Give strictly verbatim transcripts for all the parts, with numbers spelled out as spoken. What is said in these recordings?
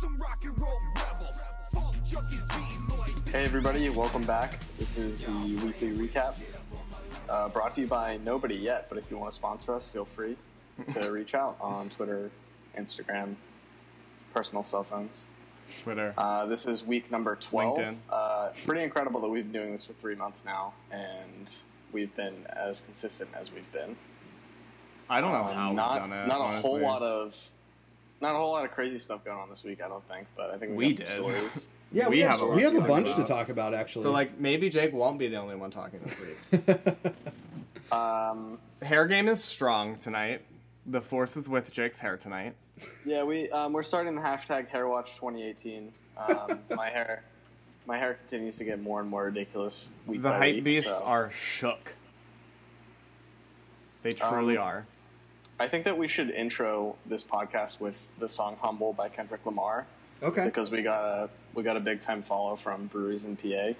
Some rock and roll rebels. Fall junkies beating Lloyd. Hey everybody, welcome back. This is the weekly recap. Uh, brought to you by nobody yet, but if you want to sponsor us, feel free to reach out on Twitter, Instagram, personal cell phones. Twitter. Uh, this is week number twelve. LinkedIn. Uh, pretty incredible that we've been doing this for three months now, and we've been as consistent as we've been. I don't know um, how not, we've done it. Not a honestly. whole lot of, not a whole lot of crazy stuff going on this week. I don't think, but I think we, we got did. Some stories. Yeah, we, we have, have a we have a bunch about. to talk about actually. So like maybe Jake won't be the only one talking this week. um, hair game is strong tonight. The force is with Jake's hair tonight. Yeah, we um, we're starting the hashtag HairWatch twenty eighteen. Um, my hair, my hair continues to get more and more ridiculous. Week the hype week, beasts so. are shook. They truly um, are. I think that we should intro this podcast with the song "Humble" by Kendrick Lamar. Okay. Because we got a we got a big time follow from breweries in P A.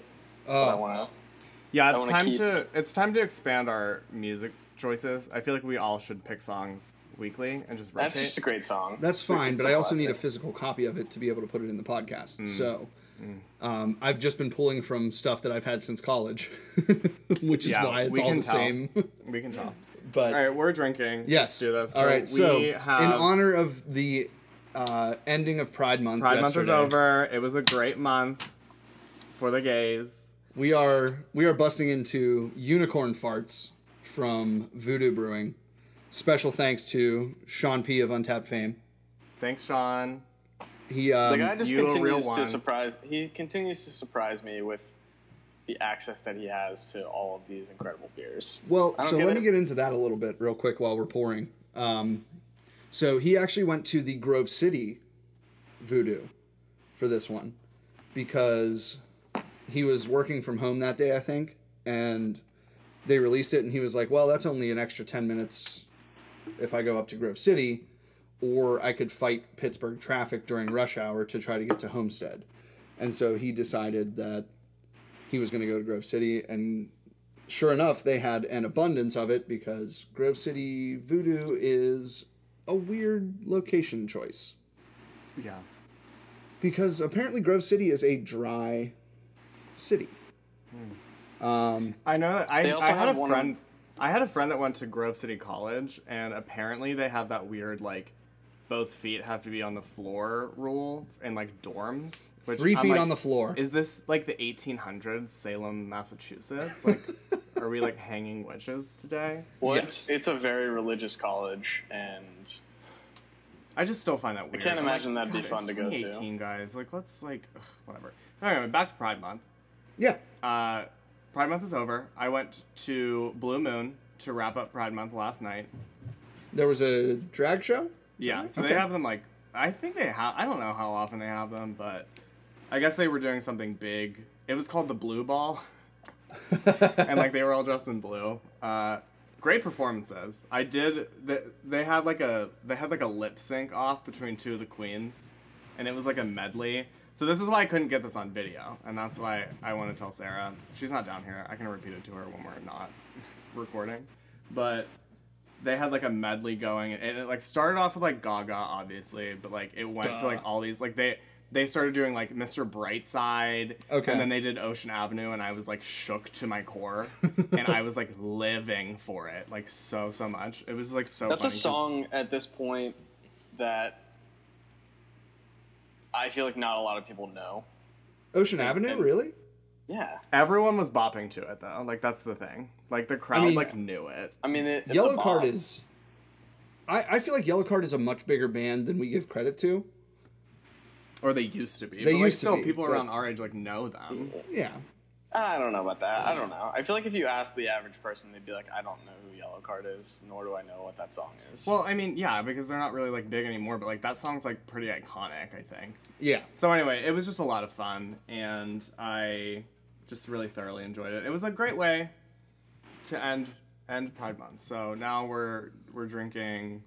Oh. I wanna, yeah, it's time keep... to it's time to expand our music choices. I feel like we all should pick songs weekly and just rotate. That's just a great song. That's fine, but I also need a physical copy of it to be able to put it in the podcast. Mm. So mm. Um, I've just been pulling from stuff that I've had since college, which is yeah, why it's all the tell. same. We can tell. But all right, we're drinking. Yes. Let's do this. All right, so, we so have... in honor of the uh, ending of Pride Month Pride yesterday, Month is over. It was a great month for the gays. We are we are busting into Unicorn Farts from Voodoo Brewing. Special thanks to Sean P of Untappd fame. Thanks, Sean. He um, the guy just continues to surprise. He continues to surprise me with the access that he has to all of these incredible beers. Well, so let it. me get into that a little bit real quick while we're pouring. Um, so he actually went to the Grove City Voodoo for this one because he was working from home that day, I think, and they released it, and he was like, "Well, that's only an extra ten minutes." If I go up to Grove City, or I could fight Pittsburgh traffic during rush hour to try to get to Homestead. And so he decided that he was going to go to Grove City, and sure enough, they had an abundance of it because Grove City Voodoo is a weird location choice. Yeah. Because apparently Grove City is a dry city. Mm. Um, I know that I, I had a friend... On- I had a friend that went to Grove City College, and apparently they have that weird, like, both feet have to be on the floor rule in, like, dorms. Which Three I'm feet like, on the floor. Is this, like, the eighteen hundreds, Salem, Massachusetts? Like, are we, like, hanging witches today? Well, yes. it's, it's a very religious college, and... I just still find that weird. I can't imagine like, that'd God, be fun to go to. It's twenty eighteen, guys. Like, let's, like, ugh, whatever. Anyway, back to Pride Month. Yeah. Uh... Pride Month is over. I went to Blue Moon to wrap up Pride Month last night. There was a drag show? Yeah, so okay. They have them like, I think they have, I don't know how often they have them, but I guess they were doing something big. It was called the Blue Ball. And like they were all dressed in blue. Uh, great performances. I did, they, they had like a, they had like a lip sync off between two of the queens. And it was like a medley. So this is why I couldn't get this on video, and that's why I want to tell Sarah. She's not down here. I can repeat it to her when we're not recording. But they had, like, a medley going, and it, like, started off with, like, Gaga, obviously, but, like, it went Duh. to, like, all these, like, they they started doing, like, Mister Brightside, okay. and then they did Ocean Avenue, and I was, like, shook to my core, and I was, like, living for it, like, so, so much. It was, like, so That's funny. That's a song at this point that... I feel like not a lot of people know. Ocean and, Avenue, and, really? Yeah. Everyone was bopping to it, though. Like, that's the thing. Like, the crowd, I mean, like, knew it. I mean, it, it's Yellow Card is... I, I feel like Yellow Card is a much bigger band than we give credit to. Or they used to be. They but, used like, to still, be. People but, around our age, like, know them. Yeah. I don't know about that. I don't know. I feel like if you ask the average person, they'd be like, I don't know who Yellow Card is, nor do I know what that song is. Well, I mean, yeah, because they're not really, like, big anymore, but, like, that song's, like, pretty iconic, I think. Yeah. So, anyway, it was just a lot of fun, and I just really thoroughly enjoyed it. It was a great way to end end Pride Month. So, now we're we're drinking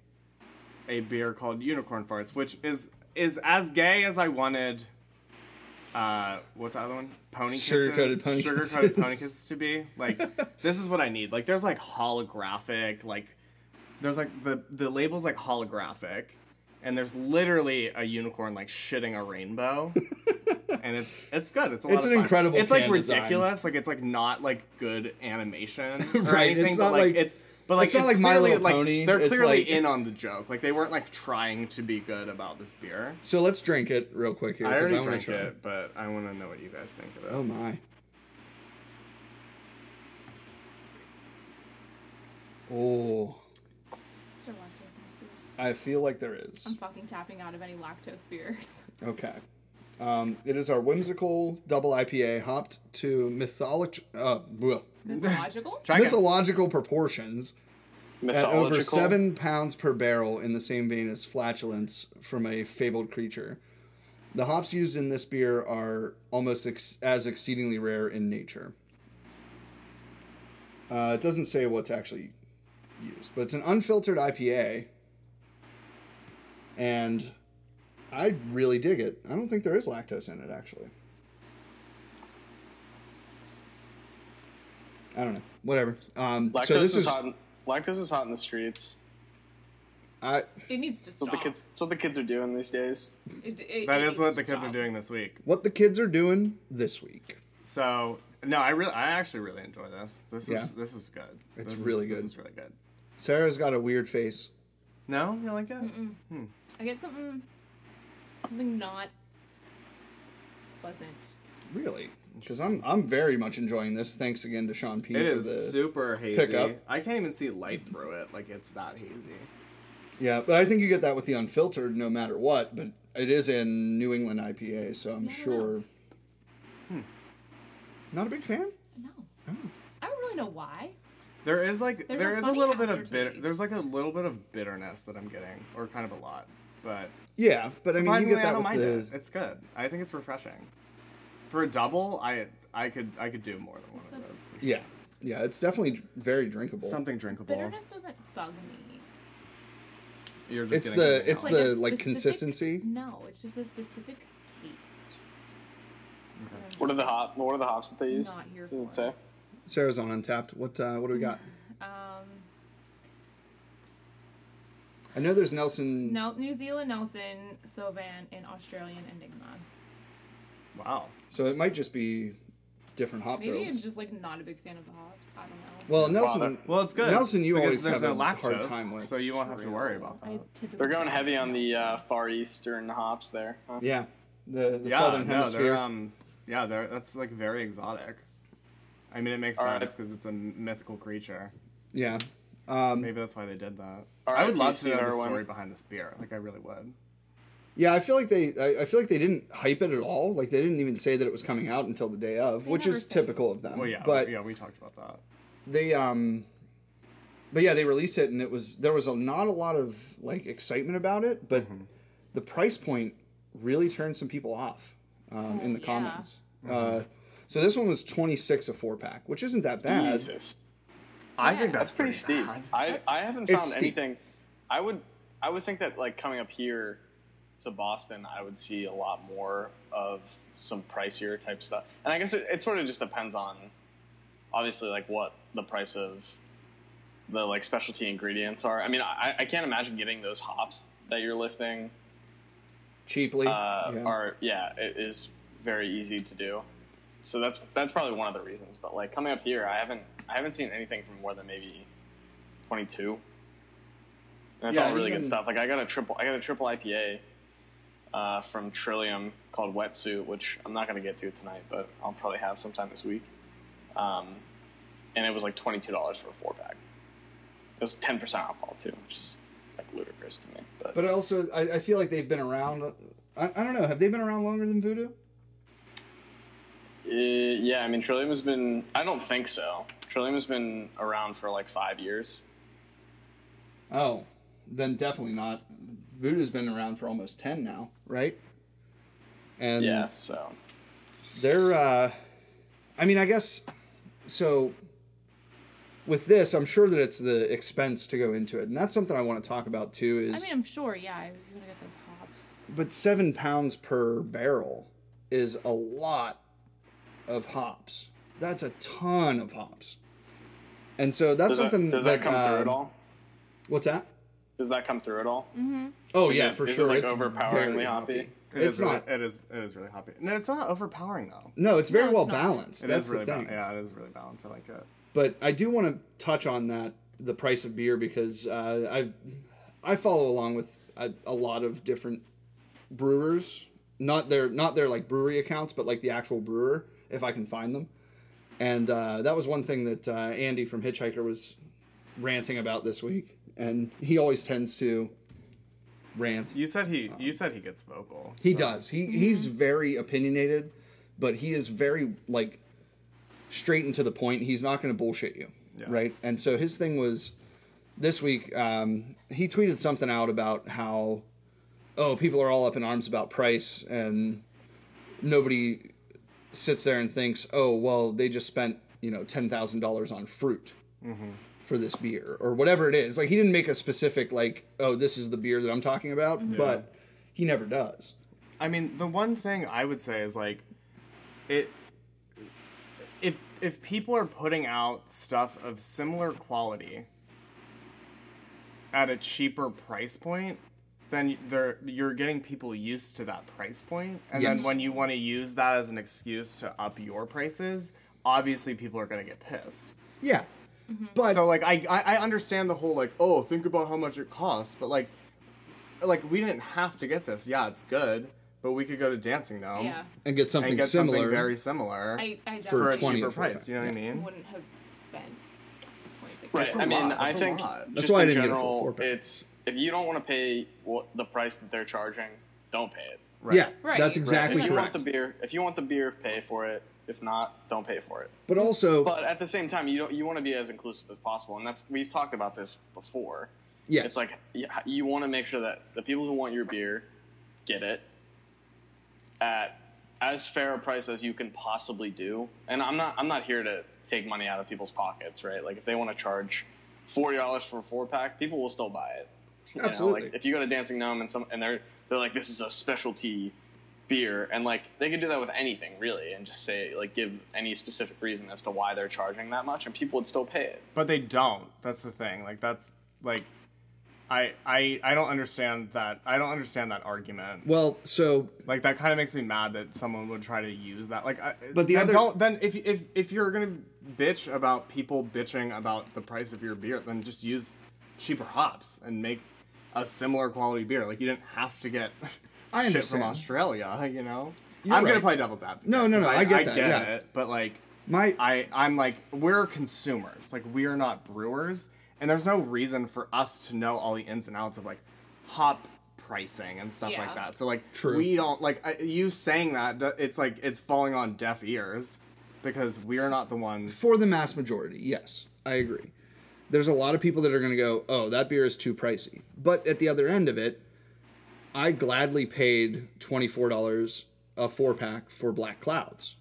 a beer called Unicorn Farts, which is is as gay as I wanted... Uh, what's the other one? Pony Sugar kisses. Sugar-coated pony Sugar-coated kisses. Sugar-coated pony kisses to be. Like, this is what I need. Like, there's, like, holographic, like, there's, like, the, the label's, like, holographic. and there's literally a unicorn like shitting a rainbow. And it's it's good. It's a lot it's of an fun. Incredible. It's like ridiculous. Design. Like it's like not like good animation or right. anything. It's but, not like, like it's but like it's, it's not like My Little like, Pony. They're it's clearly like... in on the joke. Like they weren't like trying to be good about this beer. So let's drink it real quick here. I already I drank try. it, but I want to know what you guys think of it. Oh my. Oh. Is there lactose in this beer? I feel like there is. I'm fucking tapping out of any lactose beers. Okay. Um, it is our whimsical double I P A hopped to mythologi- uh, mythological mythological proportions mythological? at over seven pounds per barrel in the same vein as flatulence from a fabled creature. The hops used in this beer are almost ex- as exceedingly rare in nature. Uh, it doesn't say what's actually used, but it's an unfiltered I P A, and I really dig it. I don't think there is lactose in it, actually. I don't know. Whatever. Um, lactose, so this is is, hot in, lactose is hot in the streets. I, it needs to stop. What the kids, it's what the kids are doing these days. It, it, that it is what the kids stop. are doing this week. What the kids are doing this week. So, no, I really, I actually really enjoy this. This is yeah. this is good. It's this really is, good. This is really good. Sarah's got a weird face. No? You don't like it? Hmm. I get something... Something not pleasant. Really? Because I'm I'm very much enjoying this. Thanks again to Sean P. It for is the super hazy. Pickup. I can't even see light through it. Like, it's that hazy. Yeah, but I think you get that with the unfiltered no matter what. But it is in New England I P A, so I'm yeah, sure. Hmm. Not a big fan? No. Oh. I don't really know why. There is, like, there's there a is a little bit of bitter. There's, like, a little bit of bitterness that I'm getting. Or kind of a lot. But... Yeah, but I mean, you get that I don't with mind the... it. It's good. I think it's refreshing. For a double, I I could I could do more than one of those. For sure. Yeah, yeah, it's definitely very drinkable. Something drinkable. Bitterness doesn't bug me. You're just it's getting the it's like the specific, like consistency. No, it's just a specific taste. Okay. What are the hop? What are the hops that they use? Not here. Does it say? Sarah's on Untappd. What uh, what do we got? um. I know there's Nelson... Nel- New Zealand Nelson, Sylvan, and Australian Enigma. Wow. So it might just be different hop Maybe builds. Maybe I'm just, like, not a big fan of the hops. I don't know. Well, Nelson... Well, well it's good. Nelson, you always have no a lactose, hard time with. So you won't have to worry about that. They're going heavy on the uh, Far Eastern hops there. Huh? Yeah. The, the yeah, Southern no, Hemisphere. They're, um, yeah, they're, that's, like, very exotic. I mean, it makes All sense because right. it's a mythical creature. Yeah. Um, Maybe that's why they did that. I would love to know the story behind this beer. Like I really would. Yeah, I feel like they. I, I feel like they didn't hype it at all. Like they didn't even say that it was coming out until the day of, which is typical of them. Well, yeah, but yeah, we talked about that. They um, but yeah, they released it and it was there was a, not a lot of like excitement about it, but mm-hmm. the price point really turned some people off um, oh, in the yeah. comments. Mm-hmm. Uh, so this one was twenty-six a four pack, which isn't that bad. Jesus. I yeah. think that's, that's pretty steep. Bad. I I haven't found anything. I would I would think that like coming up here to Boston, I would see a lot more of some pricier type stuff. And I guess it, it sort of just depends on obviously like what the price of the like specialty ingredients are. I mean, I, I can't imagine getting those hops that you're listing cheaply. Uh, yeah. Are yeah, it is very easy to do. So that's that's probably one of the reasons. But like coming up here, I haven't I haven't seen anything from more than maybe twenty-two. And that's yeah, all really even, good stuff. Like I got a triple I got a triple I P A uh, from Trillium called Wetsuit, which I'm not gonna get to tonight, but I'll probably have sometime this week. Um, and it was like twenty-two dollars for a four pack. It was ten percent alcohol too, which is like ludicrous to me. But but also I, I feel like they've been around. I, I don't know. Have they been around longer than Voodoo? Uh, yeah, I mean, Trillium has been... I don't think so. Trillium has been around for, like, five years. Oh, then definitely not. Voodoo's been around for almost ten now, right? And yeah, so... They're, uh... I mean, I guess... So, with this, I'm sure that it's the expense to go into it. And that's something I want to talk about, too, is... I mean, I'm sure, yeah. I was going to get those hops. But seven pounds per barrel is a lot of hops. That's a ton of hops. And so that's does something that... Does that, that come um, through at all? What's that? Does that come through at all? Mm-hmm. Oh, is yeah, it, for is sure. It like it's overpoweringly hoppy. It it's is really, not. It is. It is really hoppy. No, it's not overpowering though. No, it's very no, well it's balanced. It That's is really. Ba- yeah, it is really balanced. I like it. But I do want to touch on that the price of beer because uh, I I follow along with a, a lot of different brewers, not their not their like brewery accounts, but like the actual brewer if I can find them. And uh, that was one thing that uh, Andy from Hitchhiker was ranting about this week, and he always tends to. Rant. You said he. Um, you said he gets vocal. He so. does. He he's very opinionated, but he is very like straight and to the point. He's not going to bullshit you, yeah. right? And so his thing was this week. Um, he tweeted something out about how oh people are all up in arms about price, and nobody sits there and thinks oh well they just spent you know ten thousand dollars on fruit. Mm-hmm. For this beer or whatever it is. Like he didn't make a specific like, oh, this is the beer that I'm talking about, yeah. but he never does. I mean, the one thing I would say is like it if if people are putting out stuff of similar quality at a cheaper price point, then they're you're getting people used to that price point. And yes. then when you want to use that as an excuse to up your prices, obviously people are going to get pissed. Yeah. Mm-hmm. But so like I I understand the whole like oh think about how much it costs but like like we didn't have to get this yeah it's good but we could go to Dancing Gnome yeah. and get something and get similar something very similar I, I for a cheaper price you know yeah. what I mean wouldn't have spent twenty-six dollars right I mean I think that's why I didn't general, get it it's if you don't want to pay what the price that they're charging don't pay it right yeah right. that's exactly right. If you correct. want the beer if you want the beer pay for it. If not, don't pay for it. But also, but at the same time, you don't you want to be as inclusive as possible, and that's we've talked about this before. Yes. It's like you, you want to make sure that the people who want your beer get it at as fair a price as you can possibly do. And I'm not I'm not here to take money out of people's pockets, right? Like if they want to charge forty dollars for a four pack, people will still buy it. You Absolutely. Know, like if you go to Dancing Gnome and some and they're they're like this is a specialty beer and like they could do that with anything really and just say like give any specific reason as to why they're charging that much and people would still pay it but they don't that's the thing like that's like I I I don't understand that I don't understand that argument well so like that kind of makes me mad that someone would try to use that like I, but the other don't then if if if you're gonna bitch about people bitching about the price of your beer then just use cheaper hops and make a similar quality beer like you didn't have to get I shit from Australia, you know? You're I'm right. going to play devil's advocate. No, no, no, I, I get that. I get yeah. it, but, like, My... I, I'm like, we're consumers. Like, we are not brewers, and there's no reason for us to know all the ins and outs of, like, hop pricing and stuff yeah. like that. So, like, True. we don't, like, I, you saying that, it's, like, it's falling on deaf ears because we are not the ones. For the mass majority, yes, I agree. There's a lot of people that are going to go, oh, that beer is too pricey. But at the other end of it, I gladly paid twenty-four dollars a four-pack for Black Clouds,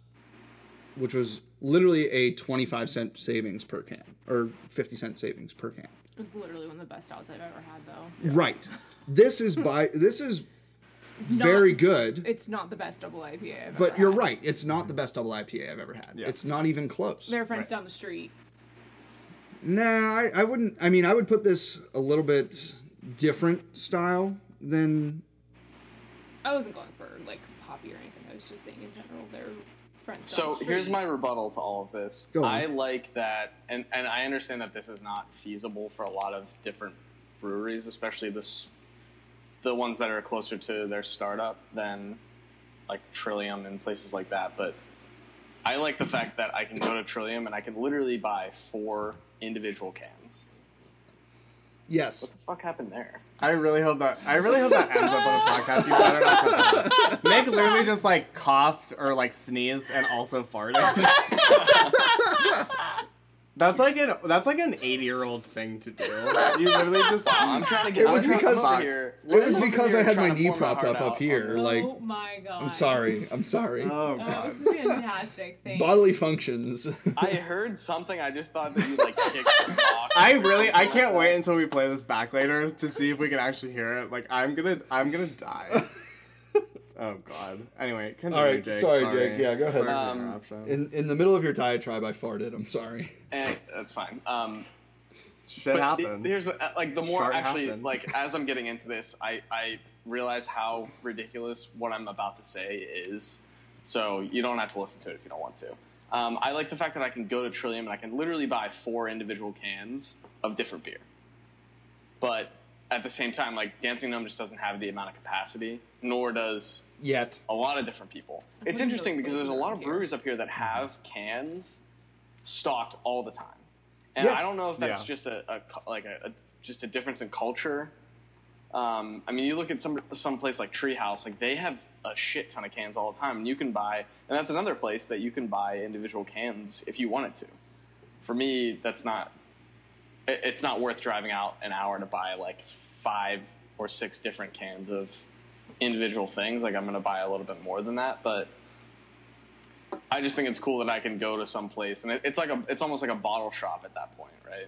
which was literally a twenty-five cent savings per can, or fifty cent savings per can. It was literally one of the best outs I've ever had, though. Yeah. Right. This is by this is not, very good. It's not the best double I P A I've but ever But you're had. Right. It's not the best double I P A I've ever had. Yeah. It's not even close. They're friends right. down the street. Nah, I, I wouldn't. I mean, I would put this a little bit different style. Then I wasn't going for like poppy or anything. I was just saying in general they're friends. So here's my rebuttal to all of this. Go on. I like that, and, and I understand that this is not feasible for a lot of different breweries, especially this the ones that are closer to their startup than like Trillium and places like that. But I like the fact that I can go to Trillium and I can literally buy four individual cans. Yes. What the fuck happened there? I really hope that I really hope that ends up on a podcast. You better not come Nick literally just like coughed or like sneezed and also farted. That's like an that's like an eighty year old thing to do. You literally just. I'm trying to get. It was because here. It was because I had my knee propped up up here. Like. Oh my god. I'm sorry. I'm sorry. Oh god. That was fantastic. Thanks. Bodily functions. I heard something. I just thought that you like kicked the box. I really. I can't wait until we play this back later to see if we can actually hear it. Like I'm gonna. I'm gonna die. Oh god. Anyway, continue, all right, Jake. Sorry, sorry, Jake. Yeah, go ahead. Um, in in the middle of your diatribe, I farted. I'm sorry. And, that's fine. Um, Shit but happens. Here's like the more Shart actually happens. Like as I'm getting into this, I, I realize how ridiculous what I'm about to say is. So you don't have to listen to it if you don't want to. Um, I like the fact that I can go to Trillium and I can literally buy four individual cans of different beer. But at the same time, like Dancing Gnome just doesn't have the amount of capacity, nor does yet a lot of different people. I it's interesting because there's a lot of breweries here. up here that have cans stocked all the time. And yeah. I don't know if that's yeah. just a, a like a, a just a difference in culture. Um, I mean, you look at some some place like Treehouse, like they have a shit ton of cans all the time, and you can buy. And that's another place that you can buy individual cans if you wanted to. For me, that's not. It, it's not worth driving out an hour to buy like five or six different cans of individual things. Like I'm going to buy a little bit more than that, but. I just think it's cool that I can go to some place, and it, it's like a, it's almost like a bottle shop at that point, right?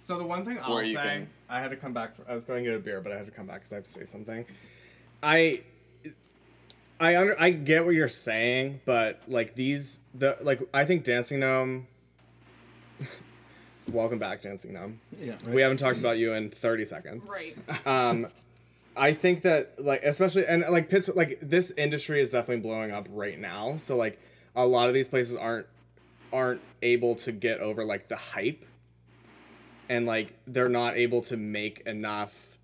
So the one thing Where I'll say, can... I had to come back. For, I was going to get a beer, but I had to come back because I have to say something. I, I under, I get what you're saying, but like these, the like I think Dancing Gnome. Welcome back, Dancing Gnome. Yeah, right. We haven't talked about you in thirty seconds. Right. Um. I think that, like, especially, and, like, Pittsburgh, like, this industry is definitely blowing up right now, so, like, a lot of these places aren't, aren't able to get over, like, the hype, and, like, they're not able to make enough,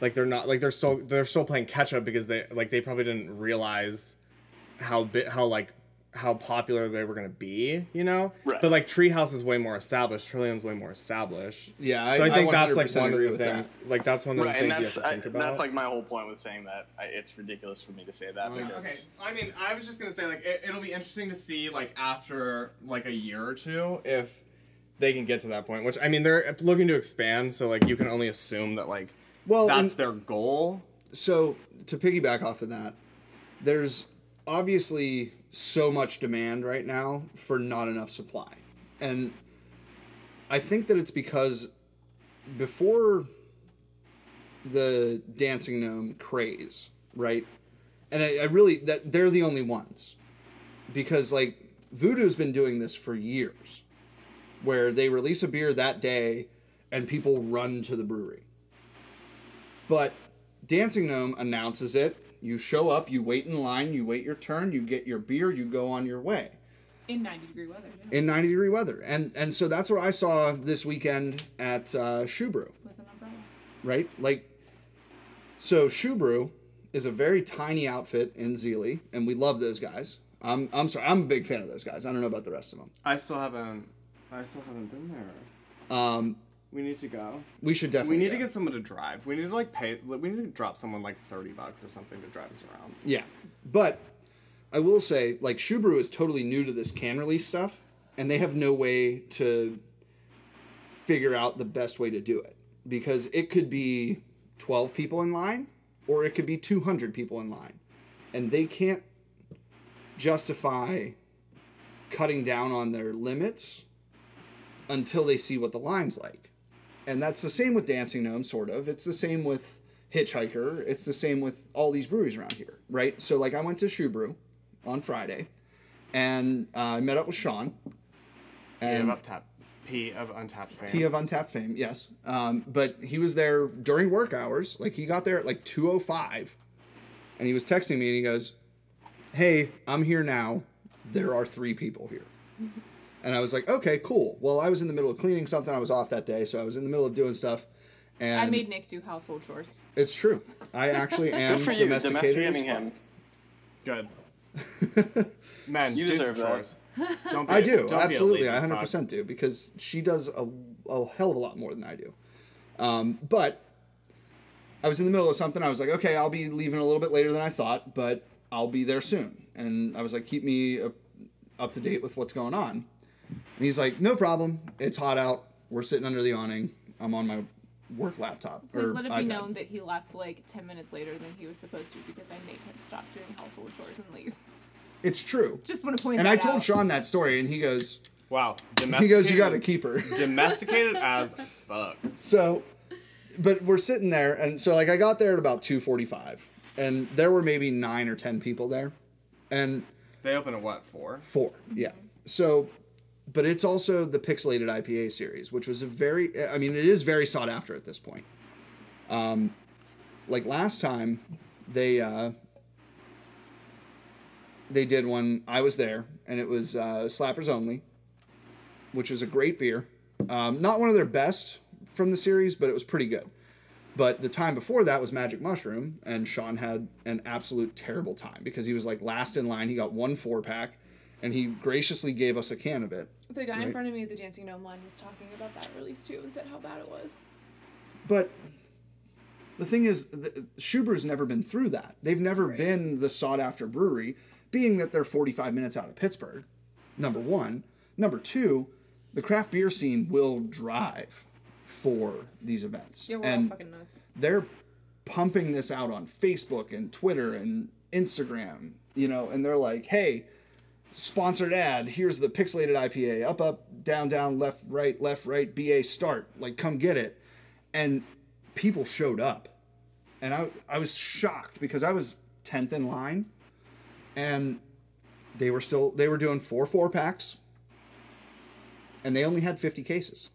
like, they're not, like, they're still, they're still playing catch-up because they, like, they probably didn't realize how, bi- how, like, how popular they were going to be, you know? Right. But, like, Treehouse is way more established. Trillium's way more established. Yeah, so I, I think I that's, like, one of the things... That. Like, that's one of the right, things you have to think I, about. That's, like, my whole point with saying that. I, it's ridiculous for me to say that. Uh, because... Okay, I mean, I was just going to say, like, it, it'll be interesting to see, like, after, like, a year or two, if they can get to that point. Which, I mean, they're looking to expand, so, like, you can only assume that, like, well, that's their goal. So, to piggyback off of that, there's obviously... so much demand right now for not enough supply. And I think that it's because before the Dancing Gnome craze, right? And I, I really, that they're the only ones. Because, like, Voodoo's been doing this for years. Where they release a beer that day and people run to the brewery. But Dancing Gnome announces it. You show up, you wait in line, you wait your turn, you get your beer, you go on your way. In ninety degree weather. Yeah. In ninety degree weather. And and so that's what I saw this weekend at uh, Shubrew. With an umbrella. Right? Like, so Shubrew is a very tiny outfit in Zeli, and we love those guys. I'm I'm sorry, I'm a big fan of those guys. I don't know about the rest of them. I still haven't, I still haven't been there. Um... We need to go. We should definitely We need go. to get someone to drive. We need to, like, pay... We need to drop someone, like, thirty bucks or something to drive us around. Yeah. But I will say, like, Shubrew is totally new to this can release stuff, and they have no way to figure out the best way to do it. Because it could be twelve people in line, or it could be two hundred people in line. And they can't justify cutting down on their limits until they see what the line's like. And that's the same with Dancing Gnome, sort of. It's the same with Hitchhiker. It's the same with all these breweries around here, right? So, like, I went to Shubrew on Friday, and uh, I met up with Sean. And P of Untappd. P of Untappd fame. P of Untappd fame, yes. Um, but he was there during work hours. Like, he got there at, like, two oh five, and he was texting me, and he goes, hey, I'm here now. There are three people here. Mm-hmm. And I was like, okay, cool. Well, I was in the middle of cleaning something. I was off that day, so I was in the middle of doing stuff. And I made Nick do household chores. It's true. I actually am Good for you, domesticating him. Good. Man, you do deserve some chores. Don't be, I do. Don't absolutely. I one hundred percent fuck. do, because she does a, a hell of a lot more than I do. Um, but I was in the middle of something. I was like, okay, I'll be leaving a little bit later than I thought, but I'll be there soon. And I was like, keep me up, up to date with what's going on. And he's like, no problem. It's hot out. We're sitting under the awning. I'm on my work laptop. Please let it be iPad. known that he left like ten minutes later than he was supposed to because I made him stop doing household chores and leave. It's true. Just want to point and that out. And I told out. Sean that story, and he goes, wow. He goes, you got to keep her. Domesticated as fuck. So, but we're sitting there, and so like I got there at about two forty-five, and there were maybe nine or ten people there. And they open at what, four? Four, yeah. So... but it's also the Pixelated I P A series, which was a very, I mean, it is very sought after at this point. Um, like last time they, uh, they did one, I was there, and it was uh, Slappers Only, which is a great beer. Um, not one of their best from the series, but it was pretty good. But the time before that was Magic Mushroom, and Sean had an absolute terrible time because he was like last in line. He got one four pack, and he graciously gave us a can of it. The guy right? in front of me at the Dancing Gnome line was talking about that release too and said how bad it was. But the thing is, the, Shubrew's never been through that. They've never right. been the sought after brewery, being that they're forty-five minutes out of Pittsburgh. Number one. Number two, the craft beer scene will drive for these events. Yeah, we're and all fucking nuts. They're pumping this out on Facebook and Twitter and Instagram, you know, and they're like, hey, sponsored ad, here's the Pixelated I P A, up, up, down, down, left, right, left, right, B A start, like, come get it. And people showed up. And I, I was shocked because I was tenth in line, and they were still, they were doing four four packs, and they only had fifty cases.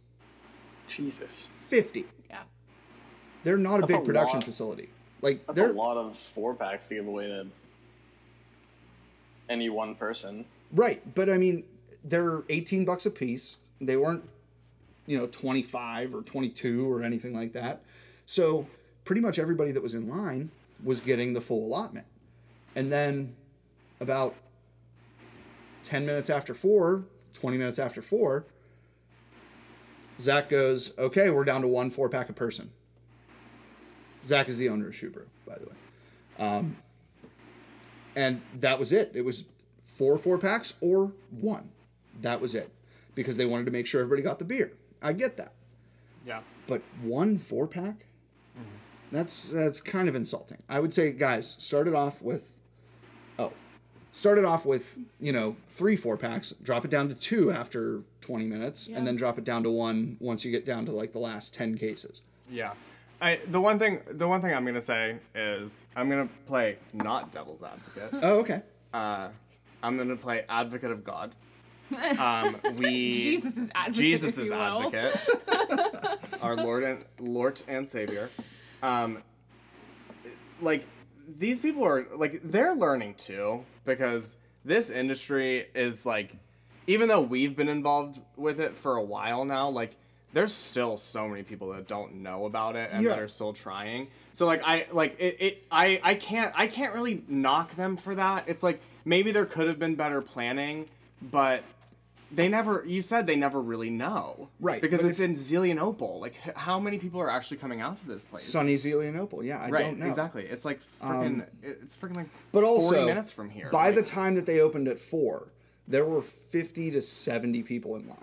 Jesus. fifty. Yeah. They're not that's a big a production lot. Facility. Like that's they're a lot of four packs to give away to any one person. Right, but I mean, they're eighteen bucks a piece. They weren't, you know, twenty-five or twenty-two or anything like that. So pretty much everybody that was in line was getting the full allotment. And then about ten minutes after four, twenty minutes after four, Zach goes, okay, we're down to one four pack a person. Zach is the owner of Shubrew, by the way. Um, and that was it. It was four four packs or one. That was it. Because they wanted to make sure everybody got the beer. I get that. Yeah. But one four pack? Mm-hmm. That's that's kind of insulting. I would say, guys, started off with oh. Started off with, you know, three four packs, drop it down to two after twenty minutes, yeah. and then drop it down to one once you get down to like the last ten cases. Yeah. I the one thing the one thing I'm going to say is I'm going to play not devil's advocate. Oh, okay. Uh, I'm going to play advocate of God. Um, we Jesus is advocate. Jesus is advocate. Our Lord and Lord and Savior. Um, like these people are like they're learning too. Because this industry is, like, even though we've been involved with it for a while now, like, there's still so many people that don't know about it and yeah. that are still trying. So, like, I like it, it. I I can't I can't really knock them for that. It's like, maybe there could have been better planning, but they never, you said they never really know. Right. Because it's if, in Zelienople. Like, how many people are actually coming out to this place? Sunny Zelienople, yeah, I right, don't know. Right, exactly. It's like freaking, um, it's freaking like but also, forty minutes from here. By like, the time that they opened at four, there were fifty to seventy people in line.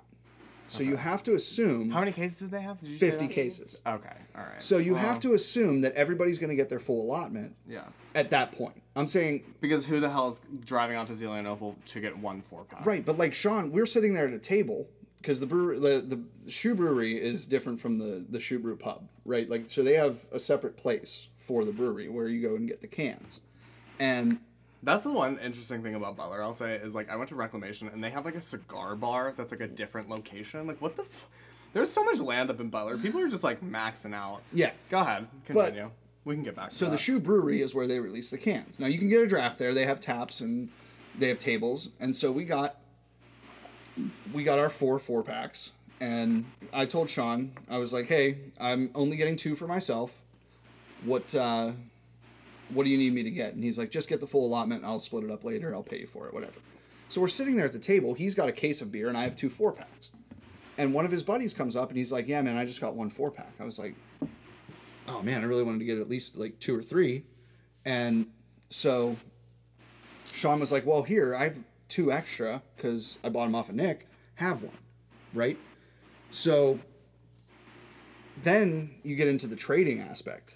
So okay. you have to assume. How many cases did they have? Did you fifty cases. Okay, all right. So you well, have to assume that everybody's going to get their full allotment yeah. at that point. I'm saying. Because who the hell is driving out to Zelienople to get one four pack? Right, but like Sean, we're sitting there at a table because the brewery, the, the Shoe Brewery is different from the, the Shoe Brew Pub, right? Like, so they have a separate place for the brewery where you go and get the cans. And that's the one interesting thing about Butler, I'll say, is like I went to Reclamation and they have like a cigar bar that's like a different location. Like, what the f? There's so much land up in Butler. People are just like maxing out. Yeah. Go ahead. Continue. But, we can get back to so that. So the Shoe Brewery is where they release the cans. Now, you can get a draft there. They have taps and they have tables. And so we got we got our four four-packs. And I told Sean, I was like, hey, I'm only getting two for myself. What uh, what do you need me to get? And he's like, just get the full allotment. I'll split it up later. I'll pay you for it, whatever. So we're sitting there at the table. He's got a case of beer, and I have two four-packs. And one of his buddies comes up, and he's like, yeah, man, I just got one four-pack. I was like, oh man, I really wanted to get at least like two or three. And so Sean was like, well, here, I have two extra because I bought them off of Nick. Have one, right? So then you get into the trading aspect.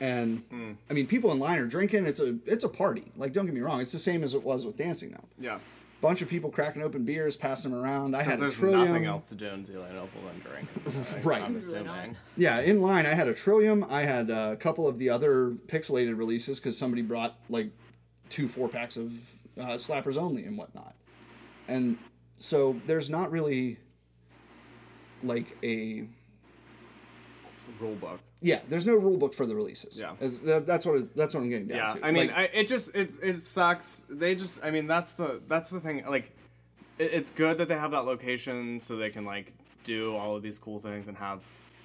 And mm. I mean, people in line are drinking. It's a it's a party. Like, don't get me wrong. It's the same as it was with Dancing Gnome. Yeah. Bunch of people cracking open beers, passing them around. I had a Trillium. There's nothing else to do in Zelienople than drink. Like, right. I'm assuming. Yeah, in line, I had a Trillium. I had a couple of the other pixelated releases because somebody brought like two four packs of uh, Slappers Only and whatnot. And So there's not really like a rule book. Yeah, there's no rule book for the releases. Yeah, As, that, that's what it, that's what I'm getting down yeah. to. Yeah, I mean, like, I, it just it's it sucks. They just, I mean, that's the that's the thing. Like, it, it's good that they have that location so they can like do all of these cool things and have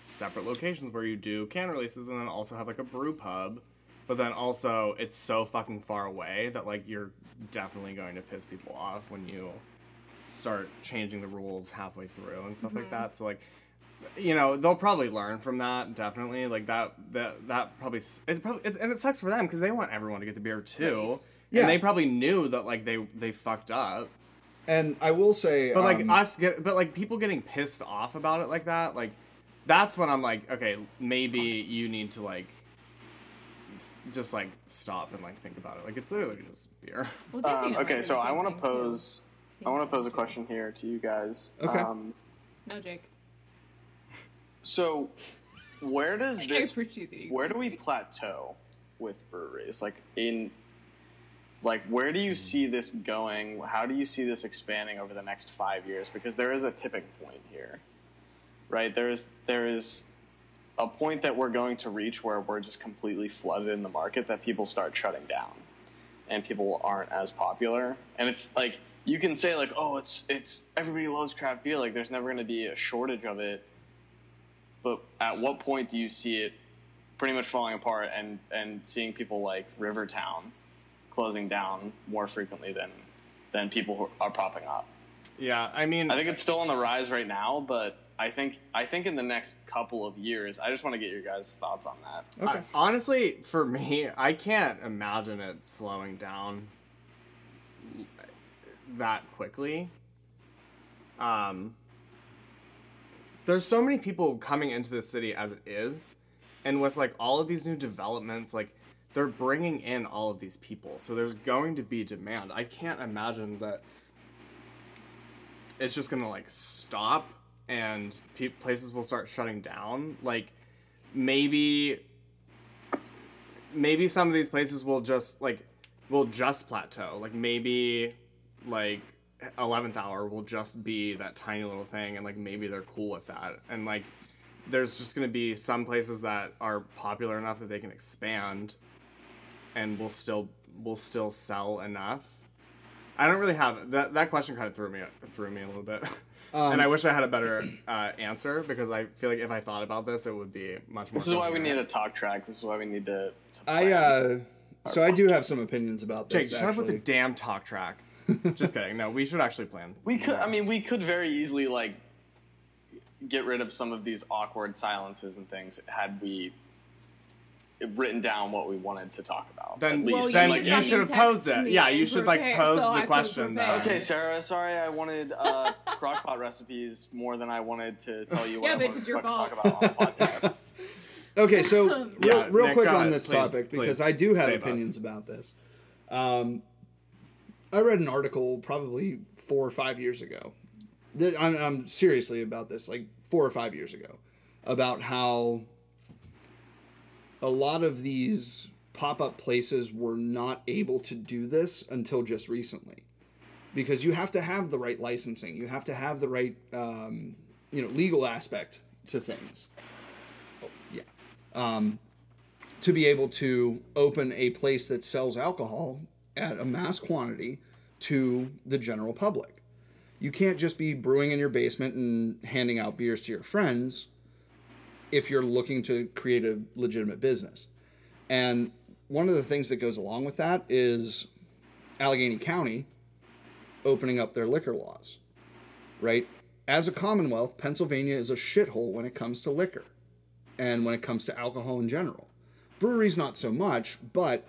separate locations where you do can releases and then also have like a brew pub. But then also, it's so fucking far away that like you're definitely going to piss people off when you start changing the rules halfway through and stuff mm-hmm. like that. So like, you know, they'll probably learn from that. Definitely, like that that that probably it probably it, and it sucks for them because they want everyone to get the beer too. Right. Yeah, and they probably knew that like they they fucked up. And I will say, but like um, us get, but like people getting pissed off about it like that, like that's when I'm like, okay, maybe you need to like just like stop and like think about it. Like it's literally just beer. Well, um, okay, so I want to pose. I want to pose a question here to you guys. Okay. Um, no, Jake. So, where does this? Where do we plateau with breweries? Like in, like where do you see this going? How do you see this expanding over the next five years? Because there is a tipping point here, right? There is there is a point that we're going to reach where we're just completely flooded in the market that people start shutting down, and people aren't as popular. And it's like you can say like, oh, it's it's everybody loves craft beer. Like there's never going to be a shortage of it. But at what point do you see it pretty much falling apart and, and seeing people like Rivertown closing down more frequently than than people who are popping up? Yeah, I mean... I think it's still on the rise right now, but I think I think in the next couple of years, I just want to get your guys' thoughts on that. Okay. I, honestly, for me, I can't imagine it slowing down that quickly. Um... There's so many people coming into this city as it is, and with like all of these new developments, like they're bringing in all of these people, so there's going to be demand. I can't imagine that it's just gonna like stop and pe- places will start shutting down. Like maybe maybe some of these places will just like will just plateau. Like maybe like eleventh Hour will just be that tiny little thing, and like maybe they're cool with that, and like there's just going to be some places that are popular enough that they can expand and will still will still sell enough. I don't really have that that question kind of threw me threw me a little bit um, and I wish I had a better uh, answer, because I feel like if I thought about this it would be much more this is why we need a talk track this is why we need to, to I uh so I do have some opinions about this. Jake, shut up with the damn talk track. Just kidding. No, we should actually plan. We could. Yeah. I mean, we could very easily like get rid of some of these awkward silences and things had we written down what we wanted to talk about. Then, well, you then should, like, you should have posed it. Yeah, you should prepare, like pose so the I question. Okay, Sarah. Sorry, I wanted uh, crockpot recipes more than I wanted to tell you. Yeah, what bitch, I it's your fault. Talk about on the podcast. Okay, so real, yeah, real Nick, quick on this please, topic because I do have opinions us. about this. Um. I read an article probably four or five years ago. I'm, I'm seriously about this, like four or five years ago, about how a lot of these pop-up places were not able to do this until just recently, because you have to have the right licensing, you have to have the right, um, you know, legal aspect to things. Oh, yeah. Um, to be able to open a place that sells alcohol at a mass quantity to the general public. You can't just be brewing in your basement and handing out beers to your friends if you're looking to create a legitimate business. And one of the things that goes along with that is Allegheny County opening up their liquor laws, right? As a commonwealth, Pennsylvania is a shithole when it comes to liquor and when it comes to alcohol in general. Breweries, not so much, but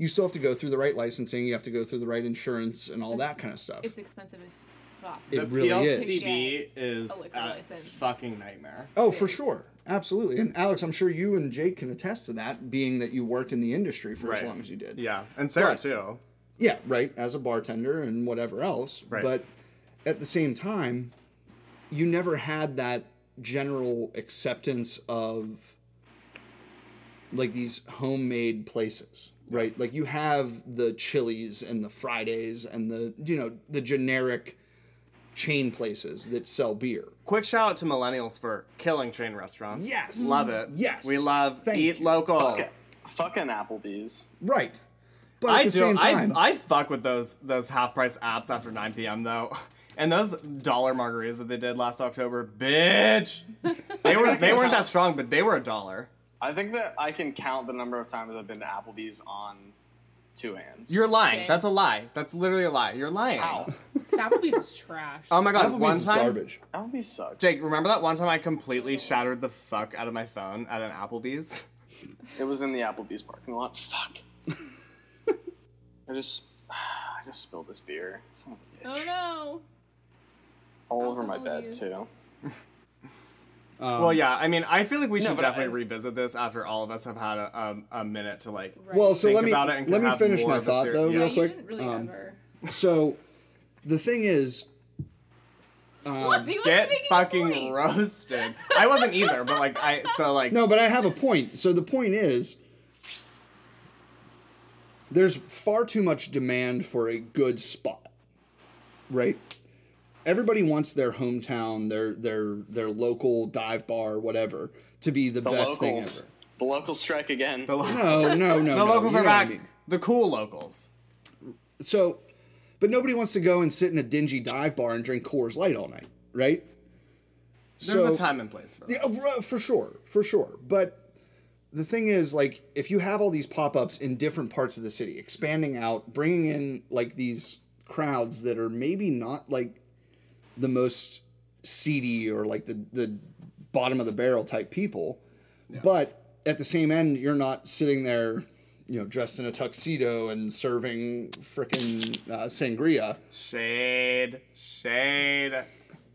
you still have to go through the right licensing. You have to go through the right insurance and all that kind of stuff. It's expensive as fuck. It the really P L C B is, is a, a fucking nightmare. Oh, it for is. sure. Absolutely. And Alex, I'm sure you and Jake can attest to that, being that you worked in the industry for right. as long as you did. Yeah. And Sarah, but, too. Yeah, right. As a bartender and whatever else. Right. But at the same time, you never had that general acceptance of like these homemade places. Right, like you have the Chili's and the Fridays and the, you know, the generic chain places that sell beer. Quick shout out to millennials for killing chain restaurants. Yes. Love it. Yes. We love Thank eat you. Local. Fucking, fucking Applebee's. Right. But I at the do. Same time, I, I fuck with those those half price apps after nine p.m. though. And those dollar margaritas that they did last October, bitch. They were they weren't that strong, but they were a dollar. I think that I can count the number of times I've been to Applebee's on two hands. You're lying. Okay. That's a lie. That's literally a lie. You're lying. How? Applebee's is trash. Oh my god, Applebee's one time. Garbage. Applebee's sucks. Jake, remember that one time I completely shattered the fuck out of my phone at an Applebee's? It was in the Applebee's parking lot. Fuck. I just I just spilled this beer. Son of a bitch. Oh no. All over my bed, too. um, well, yeah, I mean, I feel like we should no, definitely I, revisit this after all of us have had a, a, a minute to, like, right. well, so think let me, about it. And let me finish my thought, ser- though, yeah. real quick. Yeah, you didn't really um, ever. So, the thing is... Um, what? Get fucking roasted. I wasn't either, but, like, I... So, like... No, but I have a point. So, the point is... There's far too much demand for a good spot. Right? Everybody wants their hometown, their their their local dive bar, whatever, to be the, the best locals. Thing ever. The locals strike again. The lo- no, no, no. The no, locals are back. I mean. The cool locals. So, but nobody wants to go and sit in a dingy dive bar and drink Coors Light all night, right? There's so, a time and place for that. Yeah, for sure, for sure. But the thing is, like, if you have all these pop-ups in different parts of the city, expanding out, bringing in, like, these crowds that are maybe not, like, the most seedy or like the, the bottom of the barrel type people. Yeah. But at the same end, you're not sitting there, you know, dressed in a tuxedo and serving frickin' uh, sangria. Shade, shade.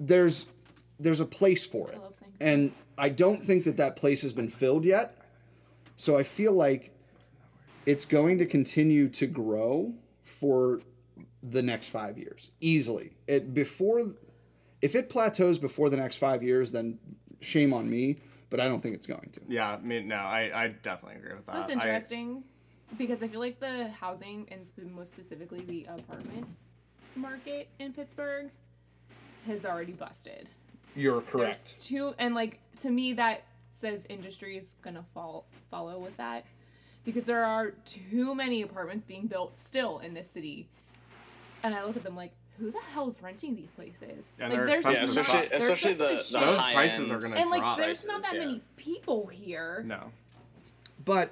There's, there's a place for it. I love sangria. And I don't think that that place has been filled yet. So I feel like it's going to continue to grow for the next five years easily. It before... If it plateaus before the next five years, then shame on me, but I don't think it's going to. Yeah, I mean, no, I, I definitely agree with that. So it's interesting I, because I feel like the housing and most specifically the apartment market in Pittsburgh has already busted. You're correct. There's two, and like to me, that says industry is going to fall follow with that because there are too many apartments being built still in this city. And I look at them like, who the hell's renting these places? And like, there's yeah, especially, there's especially the, the those high prices end. Are going to drop. And like, there's prices, not that yeah. many people here. No, but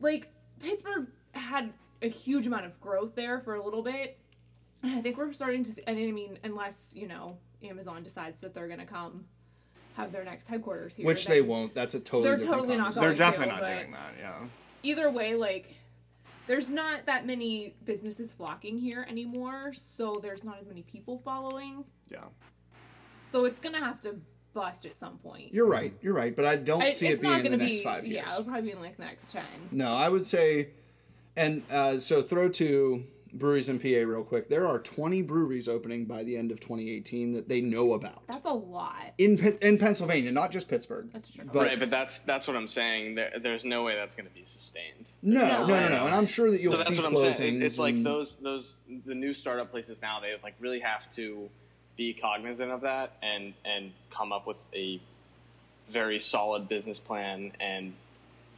like Pittsburgh had a huge amount of growth there for a little bit. And I think we're starting to see, and I mean, unless you know Amazon decides that they're going to come have their next headquarters here, which they won't. That's a totally they're totally not. They're definitely not doing that. Yeah. Either way, like. There's not that many businesses flocking here anymore, so there's not as many people following. Yeah. So it's going to have to bust at some point. You're right. You're right. But I don't I, see it being in the be, next five years. Yeah, it'll probably be in like the next ten. No, I would say, and uh, so throw to breweries in P A real quick. There are twenty breweries opening by the end of twenty eighteen that they know about. That's a lot. In in Pennsylvania, not just Pittsburgh. That's true. But right, but that's that's what I'm saying. There, there's no way that's going to be sustained. No, no, no, no, no. And I'm sure that you'll so that's see what I'm saying. It's like those those the new startup places now. They like really have to be cognizant of that and and come up with a very solid business plan and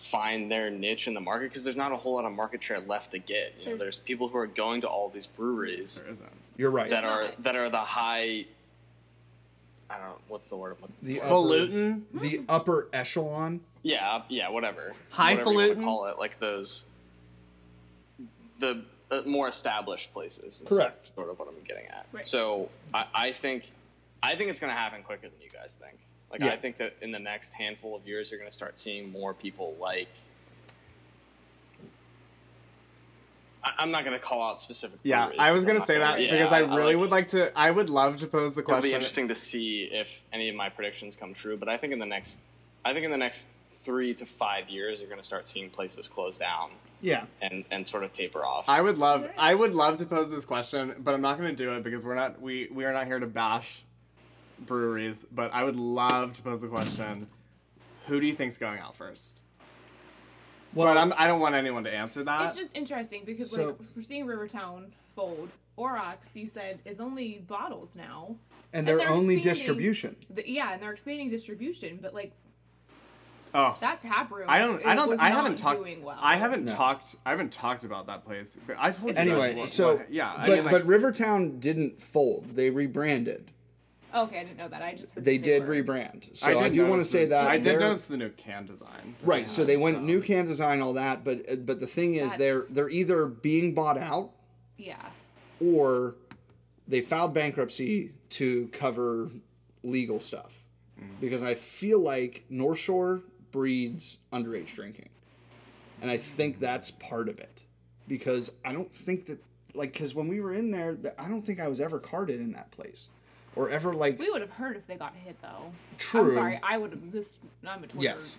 find their niche in the market because there's not a whole lot of market share left to get. You know, there's, there's people who are going to all these breweries. There isn't. You're right. That are that are the high. I don't know what's the word. Highfalutin. The upper echelon. Yeah, yeah, whatever. Highfalutin. Call it like those. The uh, more established places. Is correct. Sort of what I'm getting at. Right. So I, I think, I think it's going to happen quicker than you guys think. Like, yeah. I think that in the next handful of years, you're going to start seeing more people like... I- I'm not going to call out specific... Yeah, I was going to say that yeah, because I, I really I like, would like to... I would love to pose the question. It'll be interesting to see if any of my predictions come true, but I think in the next... I think in the next three to five years, you're going to start seeing places close down. Yeah. And, and sort of taper off. I would love... I would love to pose this question, but I'm not going to do it because we're not... We, we are not here to bash... breweries, but I would love to pose the question: who do you think's going out first? Well, but I'm, I don't want anyone to answer that. It's just interesting because so, like we're seeing Rivertown fold. Aurochs, you said, is only bottles now. And their only distribution. The, yeah, and they're expanding distribution, but like oh, that tap room. I don't. I don't. I haven't talked. Well. I haven't no. talked. I haven't talked about that place. But I told you anyway. Guys what, so what, yeah, but, I mean, like, but Rivertown didn't fold. They rebranded. Okay, I didn't know that. I just heard they, they did were. rebrand. So I, I do want to say that I did notice the new can design. Right. Have, so they went so. new can design, all that. But but the thing is, That's, they're they're either being bought out. Yeah. Or they filed bankruptcy to cover legal stuff. Mm. Because I feel like North Shore breeds underage drinking. And I think that's part of it. Because I don't think that, like, because when we were in there, I don't think I was ever carded in that place. Or ever, like... We would have heard if they got hit, though. True. I'm sorry, I would have... This, I'm a Twitter yes,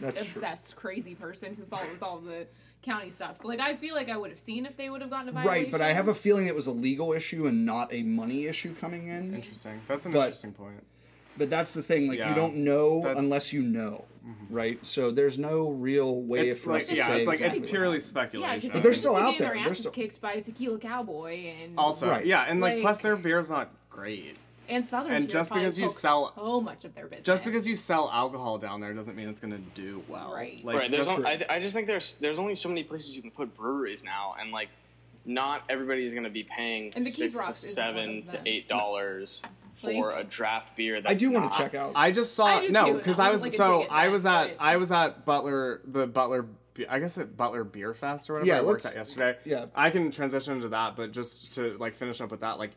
that's obsessed true. crazy person who follows all the... county stuff. So, like, I feel like I would have seen if they would have gotten a violation. Right, but I have a feeling it was a legal issue and not a money issue coming in. Interesting. That's an but, interesting point. But that's the thing. Like, yeah, you don't know that's... unless you know, mm-hmm. right? So there's no real way it's for like, us to yeah, say it's like exactly it's purely speculation. Yeah, but they're still out there. Their asses still... kicked by Tequila Cowboy and... Also, right. yeah, and, like, like, plus their beer's not great. And Southern and just because you sell so much of their business, just because you sell alcohol down there doesn't mean it's going to do well. Right. Like, right. There's just, on, I, I just think there's there's only so many places you can put breweries now, and like, not everybody's going to be paying six to seven to eight dollars for like, a draft beer. That's I do not, want to check out. I just saw I no because I was like so I was at I was at Butler the Butler. I guess at Butler Beer Fest or whatever. Yeah, I worked at yesterday. Yeah. I can transition into that, but just to like finish up with that, like.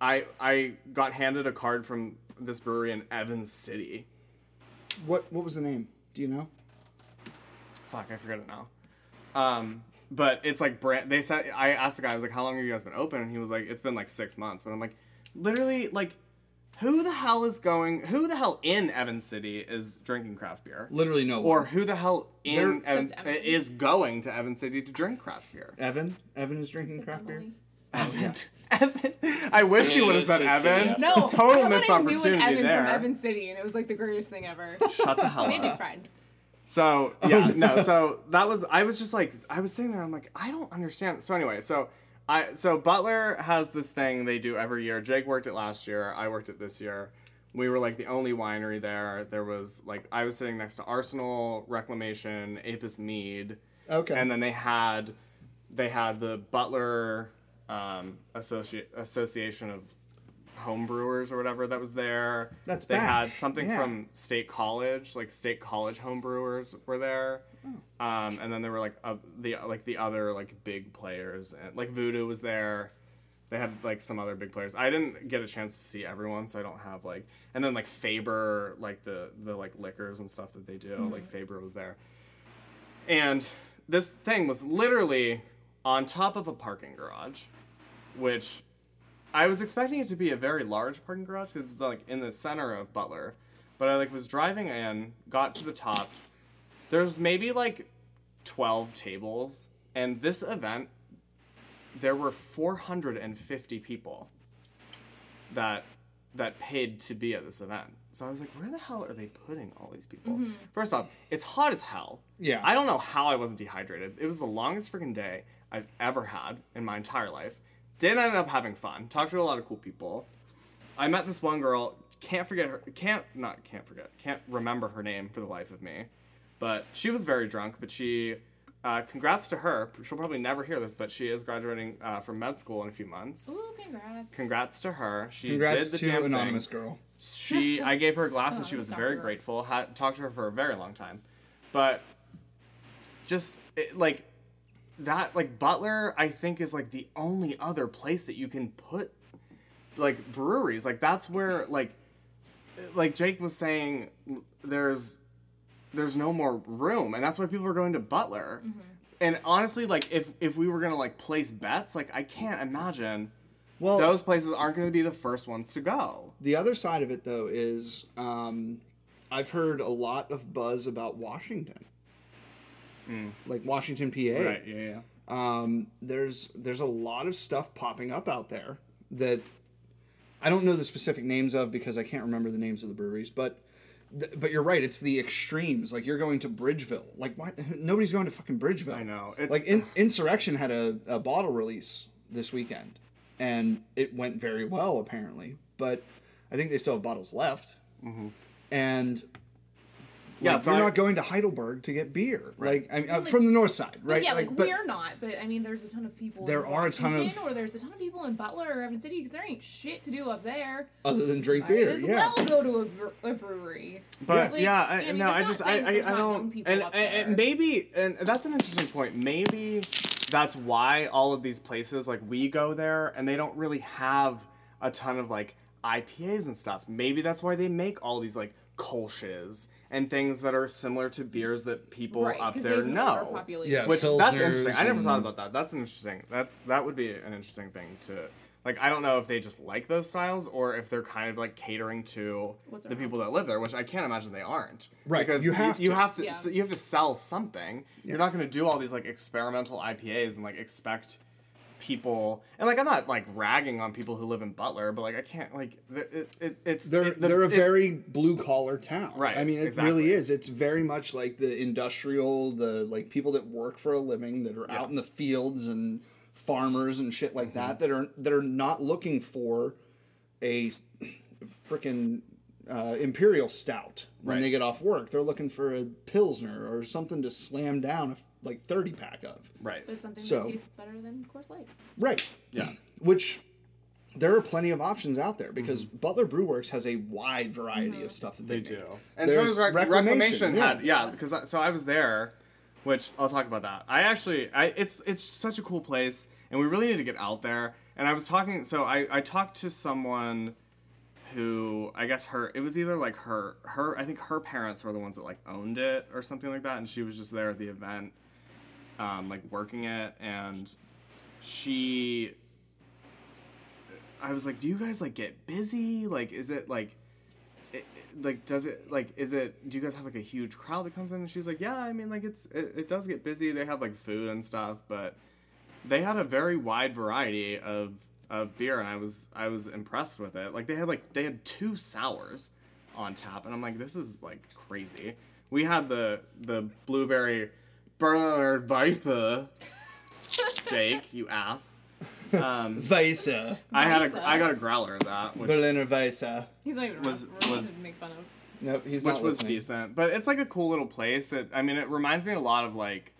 I I got handed a card from this brewery in Evans City. What what was the name? Do you know? Fuck, I forget it now. Um, but it's like brand. They said I asked the guy. I was like, "How long have you guys been open?" And he was like, "It's been like six months." But I'm like, literally, like, who the hell is going? Who the hell in Evans City is drinking craft beer? Literally no one. Or who the hell in They're, Evans is going to Evans City to drink craft beer? Evan Evan is drinking is craft Emily? beer. Evan. Oh, yeah. Evan. I wish I mean, you would have said Evan. Yeah. No, total missed opportunity Evan there. From Evans City, and it was like the greatest thing ever. Shut the hell up. Mandy's friend. So yeah, no. So that was. I was just like, I was sitting there. I'm like, I don't understand. So anyway, so I so Butler has this thing they do every year. Jake worked it last year. I worked it this year. We were like the only winery there. There was like I was sitting next to Arsenal, Reclamation, Apis Mead. Okay. And then they had, they had the Butler. Um, associate association of homebrewers or whatever that was there. That's they back. had something yeah. from State College, like State College homebrewers were there, oh. um, and then there were like uh, the like the other like big players and like Voodoo was there. They had like some other big players. I didn't get a chance to see everyone, so I don't have like. And then like Faber, like the the like liquors and stuff that they do, mm-hmm. like Faber was there, and this thing was literally on top of a parking garage. Which I was expecting it to be a very large parking garage because it's like in the center of Butler, but I like was driving in, got to the top. There's maybe like twelve tables, and this event, there were four hundred fifty people that that paid to be at this event. So I was like, where the hell are they putting all these people? Mm-hmm. First off, it's hot as hell. Yeah. I don't know how I wasn't dehydrated. It was the longest freaking day I've ever had in my entire life. Did end up having fun. Talked to a lot of cool people. I met this one girl. Can't forget her. Can't not can't forget. Can't remember her name for the life of me. But she was very drunk. But she, uh, congrats to her. She'll probably never hear this, but she is graduating uh, from med school in a few months. Ooh, congrats! Congrats to her. She congrats did the damn thing. Anonymous girl. She. I gave her a glass oh, and she was very grateful. Had talked to her for a very long time, but just it, like. That, like, Butler, I think, is, like, the only other place that you can put, like, breweries. Like, that's where, like, like Jake was saying, there's there's no more room. And that's why people are going to Butler. Mm-hmm. And honestly, like, if, if we were going to, like, place bets, like, I can't imagine well, those places aren't going to be the first ones to go. The other side of it, though, is um, I've heard a lot of buzz about Washington. Mm. Like Washington, P A. Right, yeah, yeah. Um, there's there's a lot of stuff popping up out there that I don't know the specific names of because I can't remember the names of the breweries, but th- but you're right. It's the extremes. Like, you're going to Bridgeville. Like, why? Nobody's going to fucking Bridgeville. I know. It's, like, in- Insurrection had a, a bottle release this weekend, and it went very well, apparently. But I think they still have bottles left. Mm-hmm. And... Like, yeah, so you're I, not going to Heidelberg to get beer, right? Like, I mean, well, like, from the north side, right? Well, yeah, like, like but, we're not, but I mean, there's a ton of people. There in are a ton of, or there's a ton of people in Butler or Evans City because there ain't shit to do up there other than drink I beer. As yeah, well go to a, a brewery. But like, yeah, I, I mean, no, I just I I, I don't, and, and, and maybe, and that's an interesting point. Maybe that's why all of these places, like, we go there and they don't really have a ton of like I P As and stuff. Maybe that's why they make all these like Kolsch's and things that are similar to beers that people right, up there know. Yeah, which Pilsners, that's interesting. I never thought about that. That's interesting. That's that would be an interesting thing to like. I don't know if they just like those styles or if they're kind of like catering to What's the people that live there, which I can't imagine they aren't. Right, because you have you, to. You have to yeah. so you have to sell something. Yeah. You're not going to do all these like experimental I P As and like expect people, and like I'm not like ragging on people who live in Butler, but like I can't like it, it, it's they're it, the, they're a it, very blue collar town, right? I mean, it exactly. really is. It's very much like the industrial, the like people that work for a living that are yeah. out in the fields and farmers and shit like mm-hmm. that that are that are not looking for a freaking uh, imperial stout when right. they get off work. They're looking for a Pilsner or something to slam down a like thirty pack of. Right. But something so, that tastes better than Coors Light. Right. Yeah. Which there are plenty of options out there because mm-hmm. Butler Brew Works has a wide variety mm-hmm. of stuff that they, they do. Make. And There's so Rec- Reclamation, Reclamation yeah. had yeah, because so I was there, which I'll talk about that. I actually I it's it's such a cool place and we really need to get out there. And I was talking so I, I talked to someone who I guess her it was either like her her I think her parents were the ones that like owned it or something like that and she was just there at the event. Um, like working it, and she, I was like, do you guys like get busy? Like, is it like, it, like, does it like, is it, do you guys have like a huge crowd that comes in? And she was like, yeah, I mean, like it's, it, it does get busy. They have like food and stuff, but they had a very wide variety of, of beer. And I was, I was impressed with it. Like they had like, they had two sours on tap and I'm like, this is like crazy. We had the, the blueberry Bernard Weisse, Jake, you ass. Um, Weisse. I had a, I got a growler of that. Berliner Weisse. He's not even was, wrong. We're was, make fun of. No, he's not. Which was listening. Decent, but it's like a cool little place. It, I mean, it reminds me a lot of like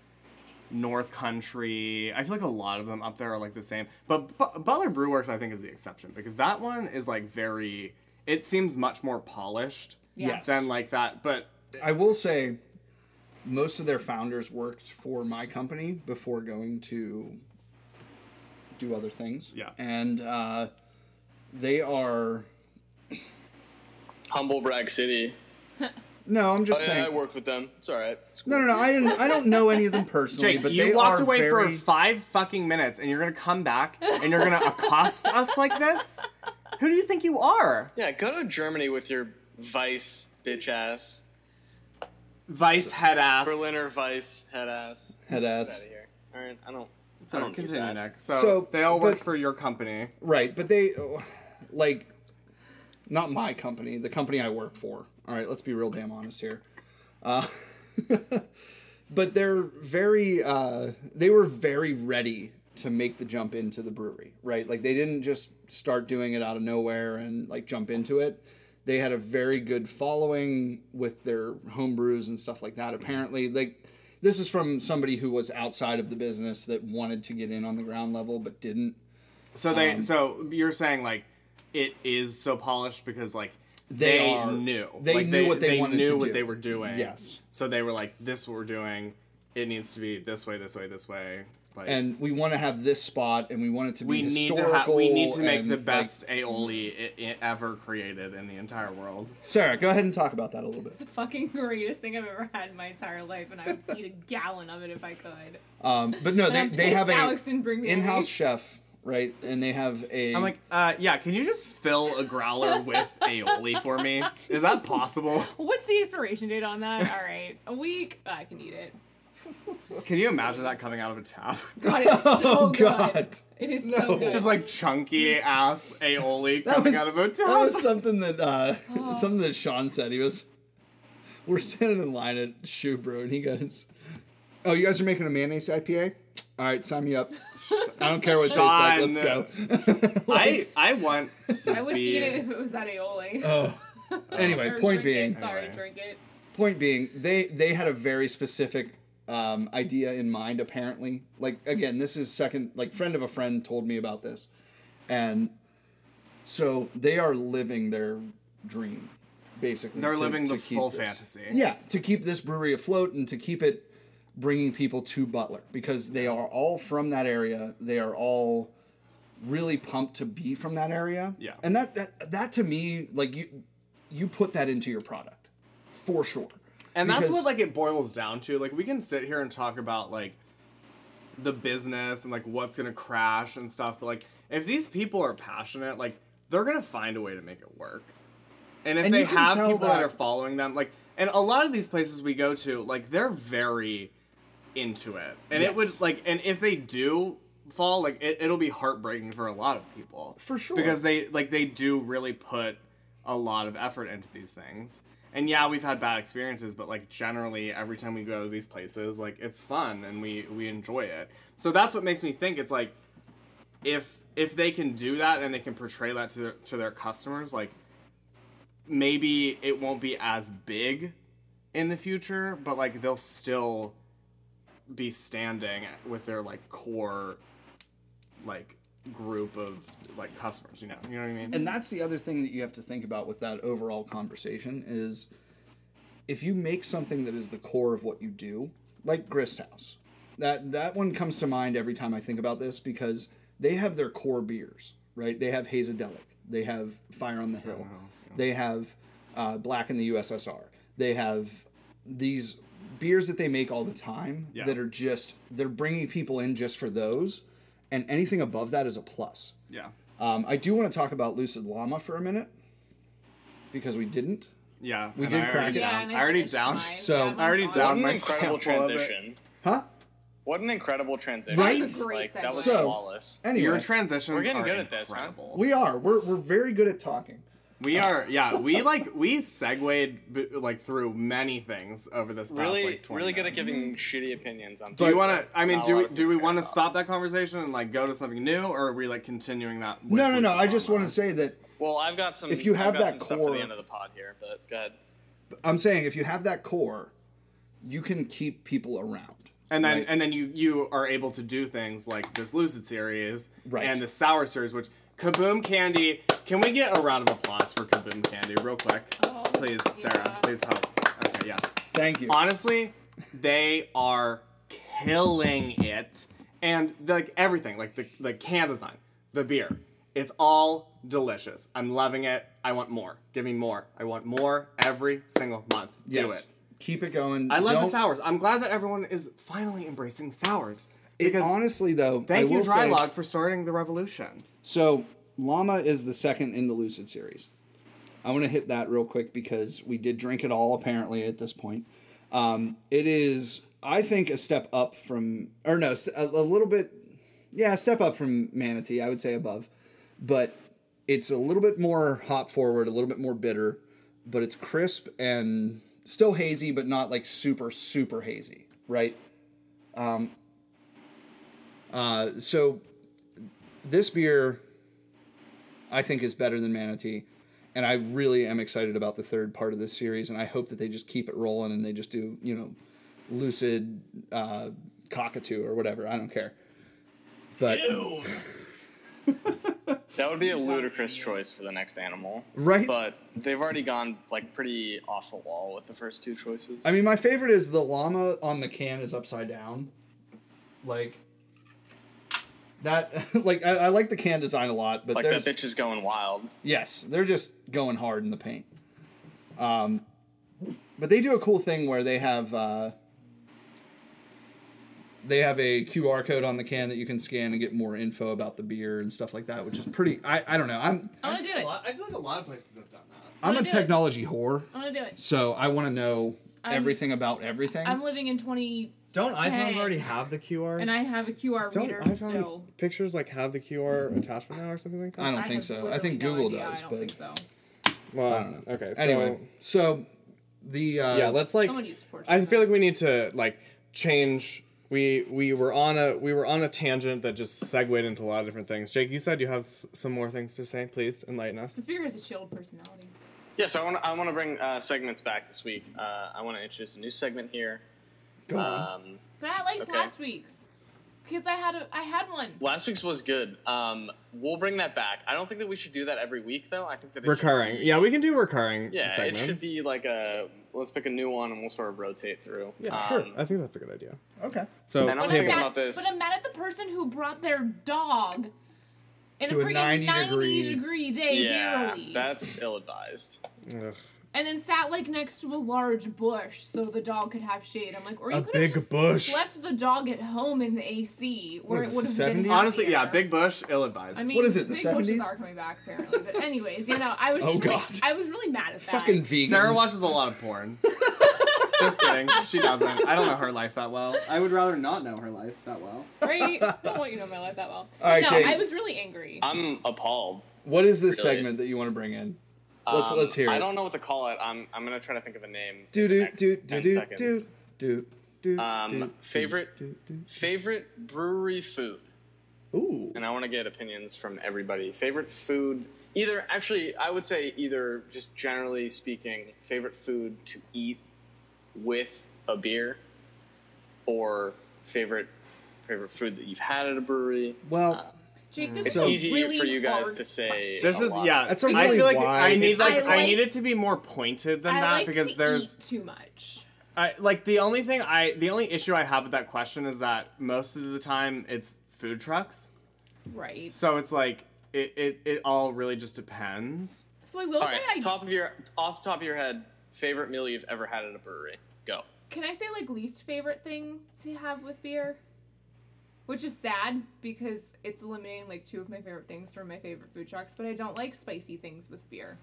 North Country. I feel like a lot of them up there are like the same. But, but Butler Brew Works, I think, is the exception because that one is like very. It seems much more polished yes. than like that. But I will say. Most of their founders worked for my company before going to do other things. Yeah. And uh, they are... Humble Brag City. No, I'm just I, saying... I worked with them. It's all right. It's cool. No, no, no. I didn't. I don't know any of them personally, Jake, but they are you walked away very... for five fucking minutes, and you're going to come back, and you're going to accost us like this? Who do you think you are? Yeah, go to Germany with your vice bitch ass. Vice so, head ass. Berliner Vice head ass. Head ass. Get out of here. All right, I don't. So I don't continue, that. Nick. So, so they all but, work for your company, right? But they, like, not my company, the company I work for. All right, let's be real damn honest here. Uh, but they're very. Uh, they were very ready to make the jump into the brewery, right? Like they didn't just start doing it out of nowhere and like jump into it. They had a very good following with their homebrews and stuff like that. Apparently, like this is from somebody who was outside of the business that wanted to get in on the ground level but didn't. So they, um, so you're saying like it is so polished because like they, they are, knew they like, knew they, what they, they wanted knew to what do. They were doing. Yes. So they were like, this is what we're doing. It needs to be this way, this way, this way. Like, and we want to have this spot, and we want it to be we historical. Need to ha- we need to make the best like, aioli it, it ever created in the entire world. Sarah, go ahead and talk about that a little bit. It's the fucking greatest thing I've ever had in my entire life, and I would eat a gallon of it if I could. Um, but no, they, they have Alex a in-house chef, right? And they have a... I'm like, uh, yeah, can you just fill a growler with aioli for me? Is that possible? What's the expiration date on that? All right, a week? Oh, I can eat it. Can you imagine that coming out of a tap? God, it's so oh, good. God. It is no. so good. Just like chunky ass aioli coming was, out of a tap. That was something that uh, oh. something that Sean said. He was We're sitting in line at Shubrew, and he goes, "Oh, you guys are making a mayonnaise I P A? All right, sign me up. I don't care what it tastes like. Let's go." like, I I want. I would eat it if it was at aioli. Oh. Anyway, point being. It, sorry, anyway. drink it. Point being, they they had a very specific um, idea in mind. Apparently, like again, this is second. Like friend of a friend told me about this, and so they are living their dream. Basically, they're to, living to the full this. fantasy. Yeah, to keep this brewery afloat and to keep it bringing people to Butler, because they are all from that area. They are all really pumped to be from that area. Yeah, and that that, that to me, like you, you put that into your product for sure. And because that's what like it boils down to. Like we can sit here and talk about like the business and like what's gonna crash and stuff, but like if these people are passionate, like they're gonna find a way to make it work. And if and they have people that, that are following them, like, and a lot of these places we go to, like they're very into it. And yes. it would like, and if they do fall, like it, it'll be heartbreaking for a lot of people. For sure. Because they, like they do really put a lot of effort into these things. And yeah, we've had bad experiences, but like generally every time we go to these places, like it's fun and we, we enjoy it. So that's what makes me think it's like, if, if they can do that and they can portray that to their, to their customers, like, maybe it won't be as big in the future, but like they'll still be standing with their like core like group of like customers, you know, you know what I mean? And that's the other thing that you have to think about with that overall conversation is if you make something that is the core of what you do, like Gristhouse, that, that one comes to mind every time I think about this because they have their core beers, right? They have Hazadelic, they have Fire on the Hill. Oh, wow. They have uh, Black in the U S S R. They have these beers that they make all the time yeah. that are just, they're bringing people in just for those. And anything above that is a plus. Yeah. Um, I do want to talk about Lucid Llama for a minute because we didn't. Yeah. We did I crack it. Yeah, I, I already downed. So yeah, I already downed my incredible transition. Huh? What an incredible transition. Right? That was a great like, that was so, flawless. Anyway, your transitions we're getting are good at this, incredible. Huh? We are. We're we're very good at talking. We are, yeah, we, like, we segued, like, through many things over this past, really, like, twenty Really good minutes. At giving shitty opinions on Do you want to, I mean, do we, do we want to stop that conversation and, like, go to something new, or are we, like, continuing that? With, no, no, no, I just want to say that. Well, I've got some, if you have that core, stuff to the end of the pod here, but go ahead. I'm saying, if you have that core, you can keep people around. And then, right? and then you, you are able to do things like this Lucid series right. and the Sour series, which... Kaboom Candy. Can we get a round of applause for Kaboom Candy real quick? Oh, please, Sarah. Yeah. Please help. Okay, yes. Thank you. Honestly, they are killing it. And, like, everything. Like, the, the can design. The beer. It's all delicious. I'm loving it. I want more. Give me more. I want more every single month. Yes. Do it. Keep it going. I love Don't... the sours. I'm glad that everyone is finally embracing sours. Because it, honestly, though, thank I you, Drylog, say... for starting the revolution. So, Llama is the second in the Lucid series. I want to hit that real quick because we did drink it all, apparently, at this point. Um, it is, I think, a step up from... Or no, a, a little bit... Yeah, a step up from Manatee, I would say above. But it's a little bit more hop-forward, a little bit more bitter. But it's crisp and still hazy, but not, like, super, super hazy, right? Um, uh, so... This beer, I think, is better than Manatee, and I really am excited about the third part of this series, and I hope that they just keep it rolling and they just do, you know, Lucid uh, Cockatoo or whatever. I don't care. But that would be a ludicrous choice for the next animal. Right? But they've already gone, like, pretty off the wall with the first two choices. I mean, my favorite is the llama on the can is upside down. Like... That, like, I, I like the can design a lot, but like there's... Like, the bitch is going wild. Yes, they're just going hard in the paint. Um, but they do a cool thing where they have, uh... They have a Q R code on the can that you can scan and get more info about the beer and stuff like that, which is pretty... I, I don't know, I'm... I want to do it. Lot, I feel like a lot of places have done that. I'm a technology it. whore. I want to do it. So I want to know I'm, everything about everything. I'm living in twenty... Don't iPhones already have the Q R? And I have a Q R Don't reader iPhone still. Pictures like have the Q R attachment now or something like that? I don't I think so. I think Google no does, I don't but think so. Well, I don't know. Okay. So anyway, so the uh, yeah, let's like. Someone used portrait. I feel like we need to like change. We we were on a we were on a tangent that just segued into a lot of different things. Jake, you said you have s- some more things to say. Please enlighten us. This beer has a chilled personality. Yeah, so I want I want to bring uh, segments back this week. Uh, I want to introduce a new segment here. Go on. Um, but I liked okay. last week's. Because I had a, I had one. Last week's was good. Um, we'll bring that back. I don't think that we should do that every week, though. I think that it recurring. Should be, yeah, we can do recurring. Yeah, segments. It should be like a let's pick a new one and we'll sort of rotate through. Yeah, um, sure. I think that's a good idea. Okay. So and I'm thinking about this. But I'm mad at the person who brought their dog in to a freaking ninety degree day. Yeah, that's ill advised. Ugh. And then sat, like, next to a large bush so the dog could have shade. I'm like, or you could have just bush. left the dog at home in the A C where what it would have been happier. Honestly, yeah, big bush, ill-advised. I mean, what is it, the seventies? Big bushes are coming back, apparently. But anyways, you know, I was, oh, really, I was really mad at that. Fucking vegans. Sarah watches a lot of porn. Just kidding. She doesn't. I don't know her life that well. I would rather not know her life that well. Right? I don't want you to know my life that well. All right, no, Jake. I was really angry. I'm appalled. What is this really? segment that you want to bring in? Let's um, let's hear it. I don't know what to call it. I'm I'm gonna try to think of a name. Do do do do do do do do. Um, favorite favorite brewery food. Ooh. And I want to get opinions from everybody. Favorite food, either actually I would say either just generally speaking, favorite food to eat with a beer, or favorite favorite food that you've had at a brewery. Well. Uh, Jake, this it's is easy really for you guys to say. This is yeah. That's a really I feel like wide. I need like I, like I need it to be more pointed than I that like because to there's eat too much. I like the only thing I the only issue I have with that question is that most of the time it's food trucks. Right. So it's like it it, it all really just depends. So I will all say right, I top of your off the top of your head, favorite meal you've ever had at a brewery. Go. Can I say like least favorite thing to have with beer? Which is sad, because it's eliminating, like, two of my favorite things from my favorite food trucks, but I don't like spicy things with beer.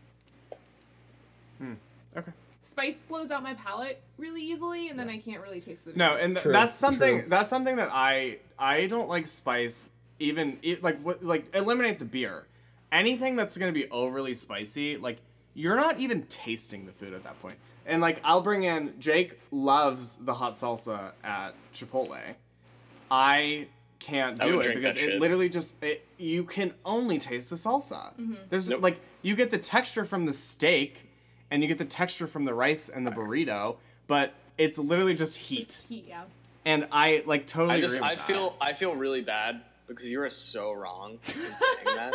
Hmm. Okay. Spice blows out my palate really easily, and yeah. then I can't really taste the beer. No, and th- that's something True. that's something that I I don't like spice, even, like, what, like eliminate the beer. Anything that's going to be overly spicy, like, you're not even tasting the food at that point. And, like, I'll bring in, Jake loves the hot salsa at Chipotle. I can't do it because it literally just, it, you can only taste the salsa. Mm-hmm. There's nope. like, you get the texture from the steak and you get the texture from the rice and the burrito, but it's literally just heat. Just heat, yeah. And I like totally I just, agree with I that. Feel, I feel really bad because you were so wrong in saying that.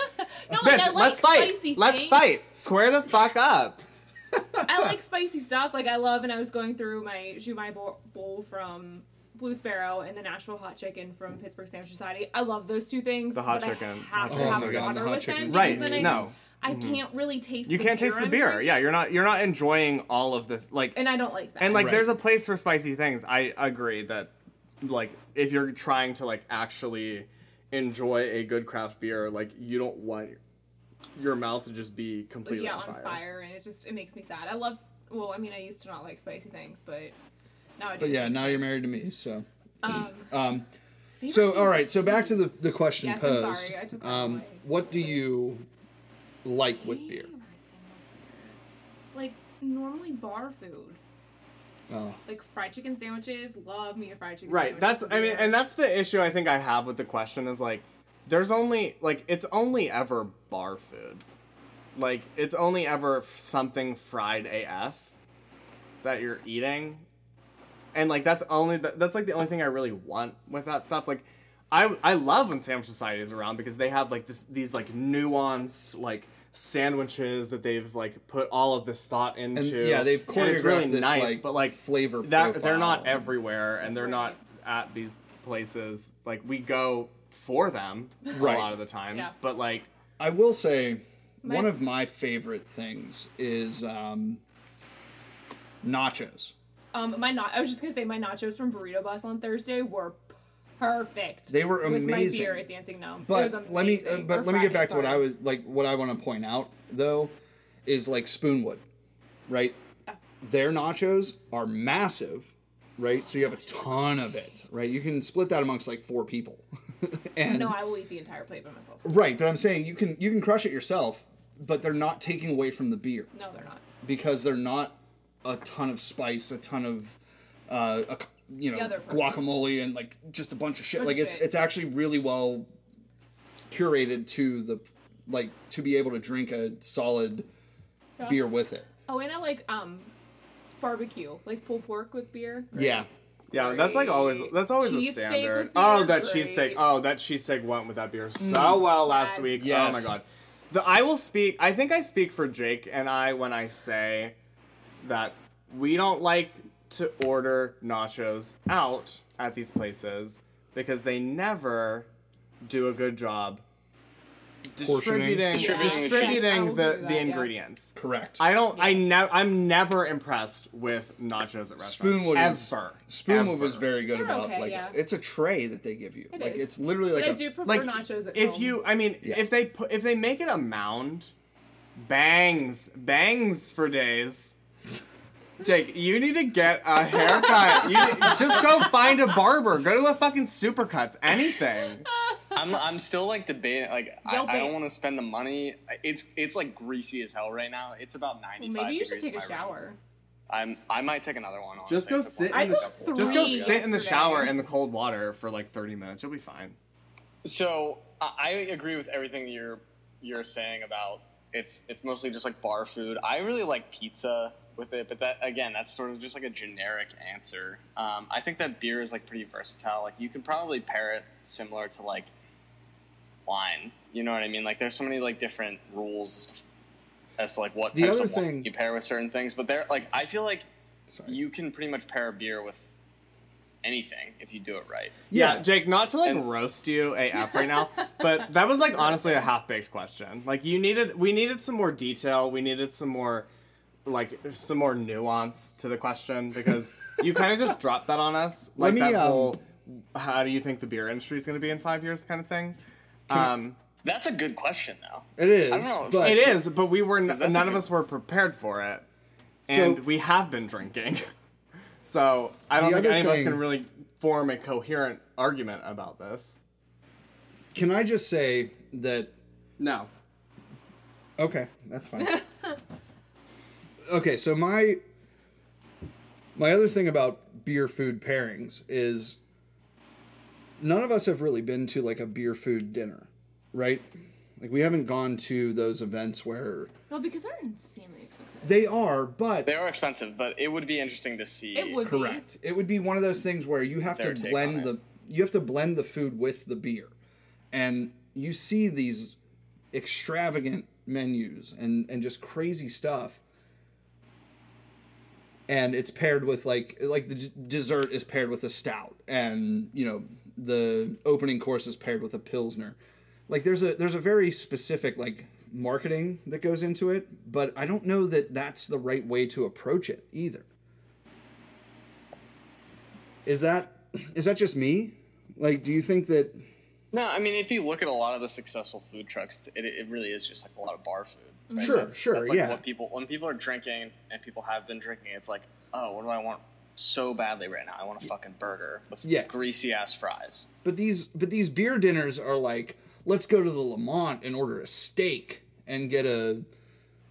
No, like, bitch, I like let's fight. Things. Let's fight. Square the fuck up. I like spicy stuff. Like I love, and I was going through my shumai bowl from Blue Sparrow and the Nashville Hot Chicken from Pittsburgh Sandwich Society. I love those two things. The hot chicken. I have to have water with them. Right. No. I, just, I mm-hmm. can't really taste you the beer. You can't taste the I'm beer. Drinking. Yeah, you're not you're not enjoying all of the like and I don't like that. And like right. there's a place for spicy things. I agree that like if you're trying to like actually enjoy a good craft beer, like you don't want your mouth to just be completely yeah, on fire. on fire and it just it makes me sad. I love well, I mean I used to not like spicy things, but No, I but yeah, now you're married to me, so. Um, um so all right, so back to the the question yes, posed. I'm sorry, I took that um, away. What do you like with beer? Like normally bar food. Oh. Like fried chicken sandwiches. Love me a fried chicken. Right, that's I mean, and that's the issue I think I have with the question is like, there's only like it's only ever bar food, like it's only ever something fried A F that you're eating. And, like, that's only, the, that's, like, the only thing I really want with that stuff. Like, I I love when Sandwich Society is around because they have, like, this these, like, nuanced, like, sandwiches that they've, like, put all of this thought into. And, yeah, they've choreographed it's really this, nice, like, but, like, flavor that, profile. They're not everywhere, and they're not at these places. Like, we go for them right. a lot of the time. Yeah. But, like... I will say, my, one of my favorite things is um, nachos. Um, my not I was just gonna say my nachos from Burrito Bus on Thursday were perfect. They were amazing. With my beer at Dancing Gnome. But let me uh, but or let Friday, me get back sorry. to what I was like. What I want to point out though is like Spoonwood, right? Oh. Their nachos are massive, right? So you have a ton of it, right? You can split that amongst like four people. And no, I will eat the entire plate by myself. Right, but I'm saying you can you can crush it yourself, but they're not taking away from the beer. No, they're not because they're not. a ton of spice, a ton of, uh, a, you know, guacamole and like just a bunch of shit. Bunch like of it's shit. It's actually really well curated to the like to be able to drink a solid yeah. beer with it. Oh, and I like um barbecue, like pulled pork with beer. Right? Yeah. Yeah, great. That's like always. That's always cheese a standard. Oh, that cheesesteak. Oh, that cheesesteak went with that beer so mm. well last yes. week. Yes. Oh my god. The I will speak. I think I speak for Jake and I when I say that we don't like to order nachos out at these places because they never do a good job distributing distributing, distributing the, the ingredients. Correct. I don't. Yes. I never. I'm never impressed with nachos at restaurants. Spoonwood ever. Is, Spoonwood ever. was very good They're about okay, like yeah. it's a tray that they give you. It like is. It's literally like. But a, I do prefer like, nachos at if home. you. I mean, yeah. if they put, if they make it a mound, bangs, bangs for days. Jake, you need to get a haircut. You need, just go find a barber. Go to a fucking Supercuts. Anything. I'm I'm still like debating. Like I, I don't want to spend the money. It's it's like greasy as hell right now. It's about ninety-five. Well, maybe you should take a shower. Room. I'm I might take another one. Honestly. Just go sit. In the, just go sit yesterday. in the shower in the cold water for like thirty minutes. You'll be fine. So I, I agree with everything you're you're saying about it's it's mostly just like bar food. I really like pizza with it, but that again, that's sort of just like a generic answer. Um, I think that beer is like pretty versatile. Like you can probably pair it similar to like wine, you know what I mean? Like there's so many like different rules as to, as to like what the types of wine thing, you pair with certain things, but they're like I feel like sorry. you can pretty much pair a beer with anything if you do it right. Yeah, yeah. Jake, not to like and, roast you A F right now, but that was like honestly a half-baked question. Like you needed, we needed some more detail. We needed some more like some more nuance to the question because you kind of just dropped that on us. Like Let me, that whole um, how do you think the beer industry is going to be in five years kind of thing. Um, that's a good question, though. It is. I don't know. But it is, but we were n- none of us were prepared for it, and so, we have been drinking. So I don't think any thing, of us can really form a coherent argument about this. Can I just say that? No. Okay, that's fine. Okay, so my my other thing about beer food pairings is. None of us have really been to, like, a beer food dinner, right? Like, we haven't gone to those events where... No, because they're insanely expensive. They are, but... They are expensive, but it would be interesting to see. It would Correct. Be. It would be one of those things where you have Their to blend the... You have to blend the food with the beer. And you see these extravagant menus and, and just crazy stuff. And it's paired with, like... Like, the d- dessert is paired with a stout. And, you know... The opening course is paired with a pilsner. Like there's a there's a very specific like marketing that goes into it, but I don't know that that's the right way to approach it either. Is that is that just me? Like, do you think that? No, I mean, if you look at a lot of the successful food trucks, it it really is just like a lot of bar food. Right? Sure, that's, sure, that's like yeah. What people when people are drinking and people have been drinking, it's like, oh, what do I want? So badly right now. I want a fucking burger with yeah. greasy ass fries. But these but these beer dinners are like, let's go to the Lamont and order a steak and get a,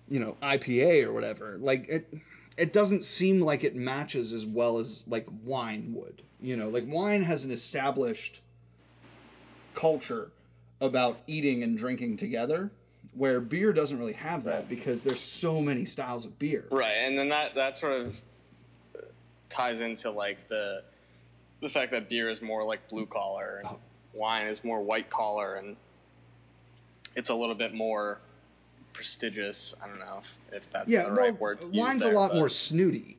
you know, I P A or whatever. Like it it doesn't seem like it matches as well as like wine would. You know, like wine has an established culture about eating and drinking together. Where beer doesn't really have that because there's so many styles of beer. Right, and then that that sort of ties into like the the fact that beer is more like blue collar and oh. wine is more white collar and it's a little bit more prestigious. I don't know if, if that's yeah, the well, right word to use. Wine's there, a lot but. more snooty.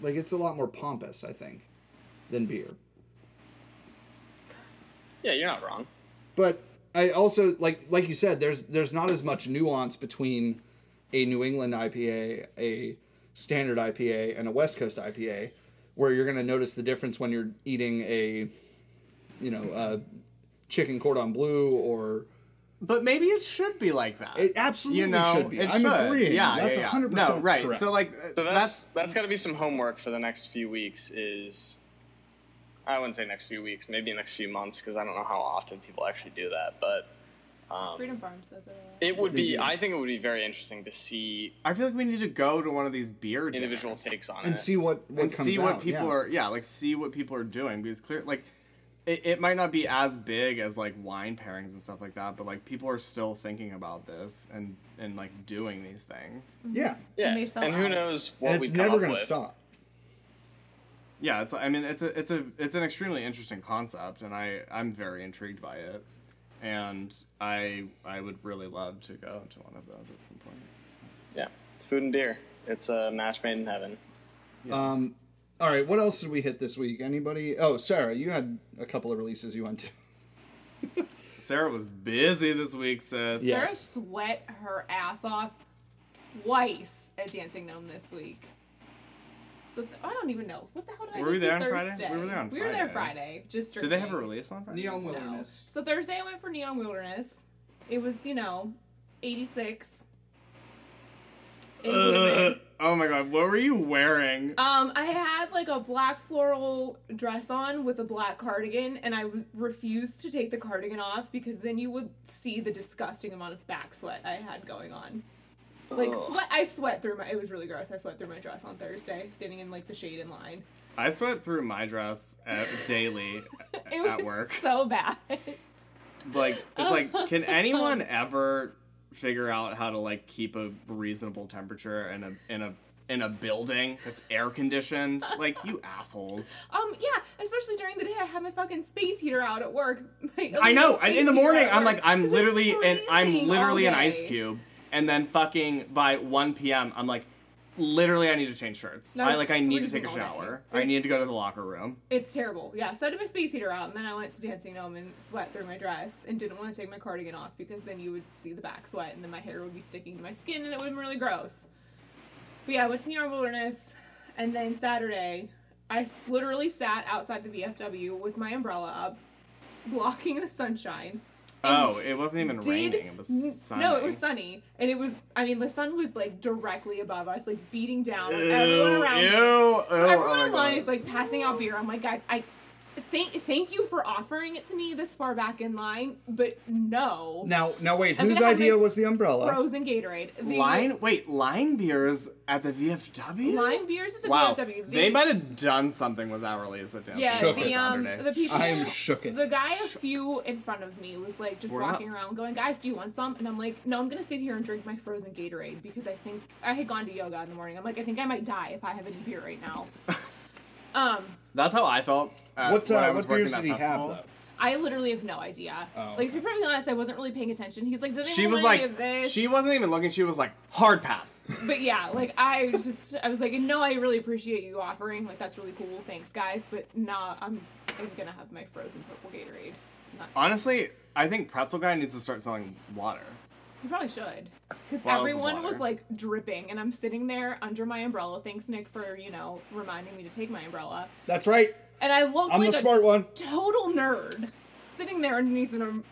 Like it's a lot more pompous, I think, than beer. Yeah, you're not wrong. But I also like like you said, there's there's not as much nuance between a New England I P A, a standard I P A and a West Coast I P A, where you're going to notice the difference when you're eating a, you know, a chicken cordon bleu or... But maybe it should be like that. It absolutely you know, should be. It I'm should. agreeing. Yeah, that's yeah, yeah. one hundred percent no, right. correct. So, like, so that's, that's... That's got to be some homework for the next few weeks is... I wouldn't say next few weeks, maybe next few months, because I don't know how often people actually do that, but Um, Freedom Farms does it. It would be. I think it would be very interesting to see. I feel like we need to go to one of these beer dinners, individual takes on and it, and see what what and comes see what out, people yeah. are. Yeah, like see what people are doing, because clear like. It, it might not be as big as, like, wine pairings and stuff like that, but, like, people are still thinking about this and, and like, doing these things. Yeah. Yeah. And, and who knows what we come up with. It's never going to stop. Yeah, it's, I mean, it's a, it's a, it's an extremely interesting concept, and I, I'm very intrigued by it. And I, I would really love to go to one of those at some point. So. Yeah. Food and beer. It's a match made in heaven. Yeah. Um, All right, what else did we hit this week? Anybody? Oh, Sarah, you had a couple of releases you went to. Sarah was busy this week, sis. Yes. Sarah sweat her ass off twice at Dancing Gnome this week. So th- I don't even know. What the hell did I do? Were we there on Thursday? Friday? We were there on Friday. We were there Friday. Just drinking. Did they have a release on Friday? Neon Wilderness. No. So Thursday I went for Neon Wilderness. It was, you know, eighty-six. It would have been. Oh my god, what were you wearing? Um, I had like a black floral dress on with a black cardigan, and I w- refused to take the cardigan off because then you would see the disgusting amount of back sweat I had going on. Like, Ugh. sweat, I sweat through my, it was really gross, I sweat through my dress on Thursday, standing in like the shade in line. I sweat through my dress at, daily it at was work. So bad. Like, it's like, can anyone ever figure out how to like keep a reasonable temperature in a in a in a building that's air conditioned? Like, you assholes. Um yeah, especially during the day. I had my fucking space heater out at work. I know. In the morning, I'm like, I'm literally and I'm literally an ice cube, and then fucking by one p.m. I'm like, literally, I need to change shirts. I like I need to take a shower. I need to go to the locker room. It's terrible. Yeah, so I did my space heater out, and then I went to Dancing Gnome and sweat through my dress and didn't want to take my cardigan off because then you would see the back sweat, and then my hair would be sticking to my skin, and it would be really gross. But yeah, I went to Neon Wilderness, and then Saturday, I literally sat outside the V F W with my umbrella up, blocking the sunshine. Oh, it wasn't even did, raining. It was sunny. No, it was sunny. And it was, I mean, the sun was, like, directly above us, like, beating down on everyone around. Ew, so ew, everyone oh in line God. Is, like, passing out beer. I'm like, guys, I thank thank you for offering it to me this far back in line, but no. Now, now wait, I'm whose idea was the umbrella? Frozen Gatorade. The line? Like, wait, line beers at the V F W? Line beers at the wow. V F W. They, they might have done something with that release at Dance. Yeah, the, um, the people. I am shook it. The guy shook. A few in front of me was like just We're walking not... around going, guys, do you want some? And I'm like, no, I'm going to sit here and drink my frozen Gatorade because I think I had gone to yoga in the morning. I'm like, I think I might die if I have any beer right now. Um, That's how I felt. Uh, what uh, I was what beers did he festival. Have, though? I literally have no idea. Oh. Like, to be perfectly honest, I wasn't really paying attention. He's like, did I have like, any of this? She wasn't even looking. She was like, hard pass. But yeah, like, I just, I was like, no, I really appreciate you offering. Like, that's really cool. Thanks, guys. But nah, I'm, I'm going to have my frozen purple Gatorade. Honestly, it. I think Pretzel Guy needs to start selling water. You probably should. Because everyone was, like, dripping, and I'm sitting there under my umbrella. Thanks, Nick, for, you know, reminding me to take my umbrella. That's right. And I looked I'm like the smart a one. Total nerd sitting there underneath an um,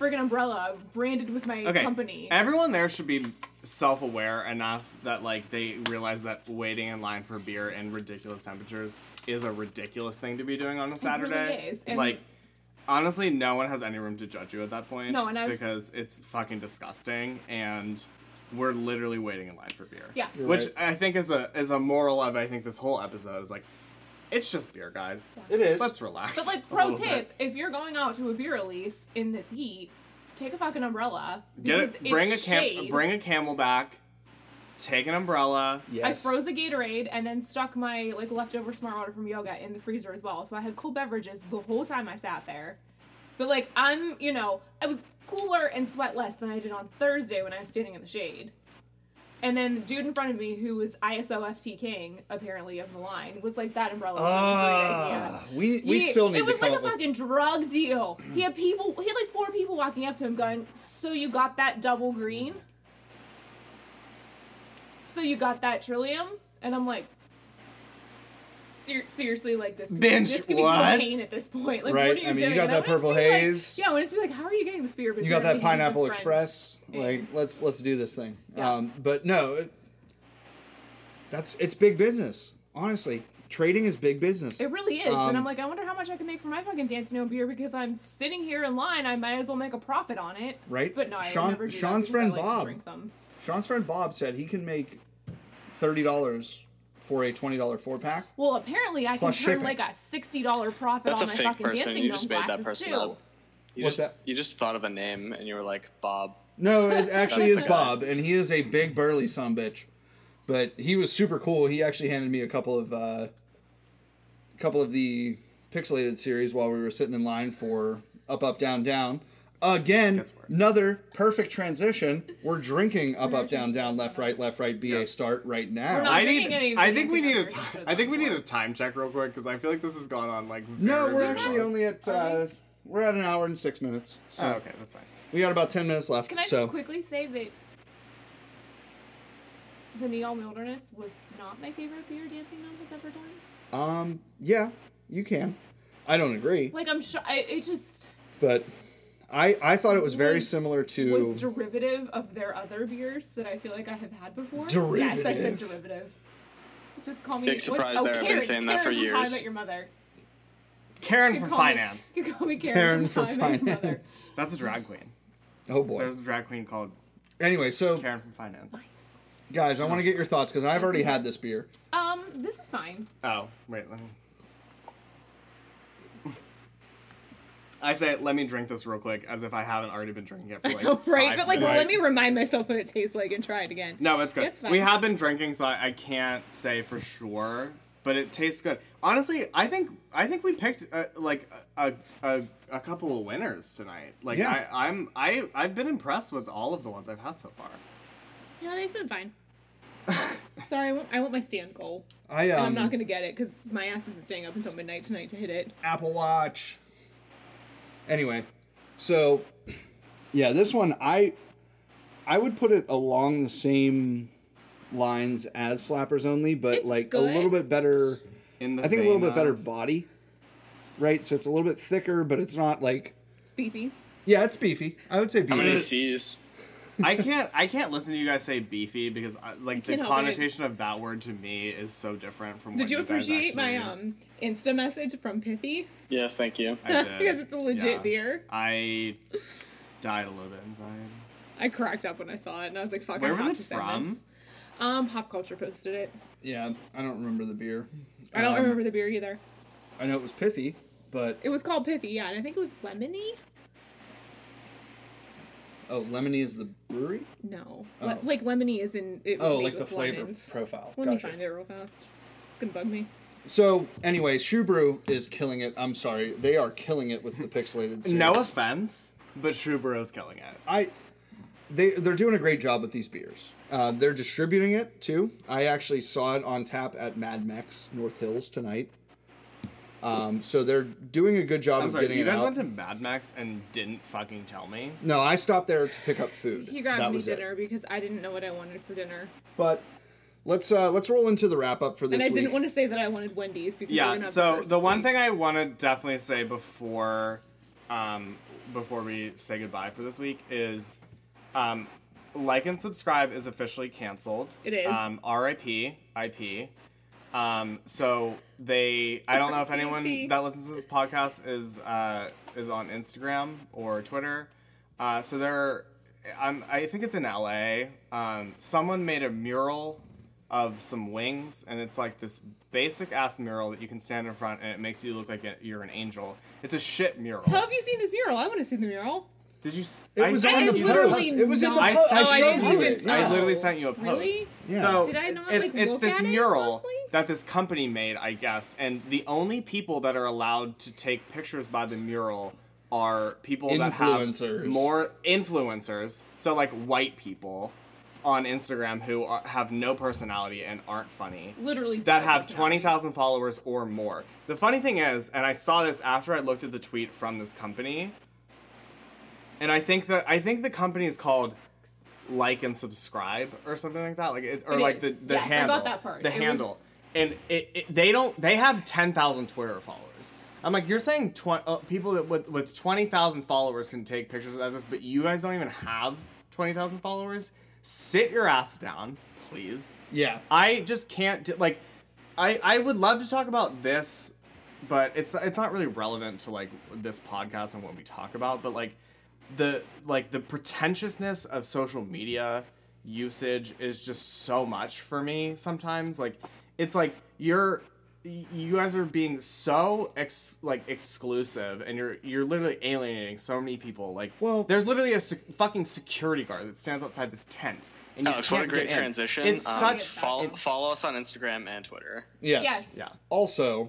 friggin' umbrella branded with my okay. company. Everyone there should be self-aware enough that, like, they realize that waiting in line for beer in ridiculous temperatures is a ridiculous thing to be doing on a Saturday. It really is. And like, honestly, no one has any room to judge you at that point. No, and I was... Because it's fucking disgusting, and we're literally waiting in line for beer. Yeah. You're Which right. I think is a is a moral of, I think, this whole episode is, like, it's just beer, guys. Yeah. It is. Let's relax. But, like, pro tip, bit. If you're going out to a beer release in this heat, take a fucking umbrella. Get it. Bring a cam- Bring a Camelback. Take an umbrella. Yes. I froze a Gatorade and then stuck my, like, leftover Smart Water from yoga in the freezer as well. So I had cool beverages the whole time I sat there. But, like, I'm, you know, I was cooler and sweat less than I did on Thursday when I was standing in the shade. And then the dude in front of me, who was I S O F T king, apparently, of the line, was like, that umbrella was a great idea. We, we he, still need to come It was like a with... fucking drug deal. He had people, he had like four people walking up to him going, so you got that double green? So you got that Trillium? And I'm like, Ser- seriously, like, this could, Bench, be, this could be cocaine at this point. Like, right. what are you I mean, doing? You got and that purple haze. Like, yeah, I would just be like, how are you getting this beer? But you got that Pineapple Express. Yeah. Like, let's let's do this thing. Yeah. Um, but no, it, that's it's big business. Honestly, Trading is big business. It really is. Um, and I'm like, I wonder how much I can make from my fucking Dancing Gnome beer because I'm sitting here in line. I might as well make a profit on it. Right. But no, Sean, I never do Sean's that friend I like Bob. To drink them. Sean's friend Bob said he can make thirty dollars for a twenty dollars four-pack. Well, apparently I can turn shipping. like a sixty dollars profit That's on my fucking person. Dancing you Gnome glasses, too. Up. You What's just, that? You just thought of a name, and you were like, Bob. No, it actually is Bob, and he is a big, burly sumbitch. But he was super cool. He actually handed me a couple of... Uh, couple of the Pixelated series while we were sitting in line for Up, Up, Down, Down. Again, another perfect transition. We're drinking Up, Up, Down, Down, Left, Right, Left, Right, B A yes. start right now. I need. Any I think we need a. T- I think we need a time check real quick because I feel like this has gone on like. Very no, we're actually long. only at. Uh, we're at an hour and six minutes. So oh, okay, that's fine. We got about ten minutes left. Can I so. just quickly say that the Neon Wilderness was not my favorite beer Dancing Gnome has ever done. Um. Yeah, you can. I don't agree. Like I'm sure. I, it just. But. I, I thought it was very was, similar to... Was derivative of their other beers that I feel like I have had before. Derivative. Yes, I said derivative. Just call me... Big surprise oh, there. Karen, I've been saying Karen that for years. Karen from How I Met Your Mother. Karen you from Finance. Me, you call me Karen, Karen from How I Met Your Mother. That's a drag queen. Oh, boy. There's a drag queen called... Anyway, so... Karen from Finance. Nice. Guys, I want to get your thoughts, because I've already had this beer. Um, this is fine. Oh, wait, let me... I say, let me drink this real quick, as if I haven't already been drinking it for like five Right, but like, minutes. Let me remind myself what it tastes like and try it again. No, it's good. It's fine. We have been drinking, so I, I can't say for sure, but it tastes good. Honestly, I think I think we picked uh, like a, a a couple of winners tonight. Like, yeah. I, I'm I I've been impressed with all of the ones I've had so far. Yeah, they've been fine. Sorry, I want, I want my stand goal. I um, and I'm not gonna get it because my ass isn't staying up until midnight tonight to hit it. Apple Watch. Anyway, so, yeah, this one, I I would put it along the same lines as Slappers Only, but, it's like, good. a little bit better, In the I think a little bit of... better body, right? So it's a little bit thicker, but it's not, like... It's beefy. Yeah, it's beefy. I would say beefy. How many C's? I can't, I can't listen to you guys say beefy because, I, like, the connotation of that word to me is so different from what you guys Did you appreciate my um, Insta message from Pithy? Yes, thank you. I did. Because it's a legit yeah. beer. I died a little bit inside. I cracked up when I saw it, and I was like, fuck, Where I have to send from? this. Um, Pop Culture posted it. Yeah, I don't remember the beer. I don't um, remember the beer either. I know it was Pithy, but... It was called Pithy, yeah, and I think it was Lemony. Oh, Lemony is the brewery? No. Oh. Le- like, Lemony is in... It was oh, like the flavor lemons. profile. Let gotcha. me find it real fast. It's gonna bug me. So, anyway, Shubrew is killing it. I'm sorry. They are killing it with the Pixelated series. No offense, but Shubrew is killing it. I... They, they're doing a great job with these beers. Uh, they're distributing it, too. I actually saw it on tap at Mad Mex, North Hills, tonight. Um, so they're doing a good job I'm of sorry, getting it out. You guys went to Mad Max and didn't fucking tell me? No, I stopped there to pick up food. He grabbed that me dinner it. because I didn't know what I wanted for dinner. But let's uh, let's roll into the wrap-up for this week. And I didn't week. want to say that I wanted Wendy's because yeah, we're not so the, the one week. thing I want to definitely say before, um, before we say goodbye for this week is um, like and subscribe is officially canceled. It is. Um, R I P I P Um, so they, I don't know if anyone that listens to this podcast is, uh, is on Instagram or Twitter. Uh, so they're, I'm, I think it's in L A. Um, someone made a mural of some wings and it's like this basic ass mural that you can stand in front and it makes you look like a, you're an angel. It's a shit mural. How have you seen this mural? I want to see the mural. Did you? S- it was I on the post. It was in the post. I, I, no. I literally sent you a post. Really? Yeah. So Did I not, it's, like, it's look this at mural mostly? that this company made, I guess, and the only people that are allowed to take pictures by the mural are people that have more influencers. So like white people on Instagram who are, have no personality and aren't funny. Literally. That have twenty thousand followers or more. The funny thing is, and I saw this after I looked at the tweet from this company. And I think that I think the company is called Like and Subscribe or something like that, like it, or it like is. the the yes, handle. I got that part. The it handle, was... and it, it they don't they have ten thousand Twitter followers. I'm like, you're saying tw- uh, people that with with twenty thousand followers can take pictures of this, but you guys don't even have twenty thousand followers. Sit your ass down, please. Yeah, I just can't do, like. I, I would love to talk about this, but it's it's not really relevant to like this podcast and what we talk about, but like the like the pretentiousness of social media usage is just so much for me sometimes. Like it's like you're you guys are being so ex, like exclusive, and you're you're literally alienating so many people. Like, well, there's literally a sec- fucking security guard that stands outside this tent. And you oh, it's what a great transition. It's um, such follow, it, follow us on Instagram and Twitter. Yes. Yes. Yeah. Also,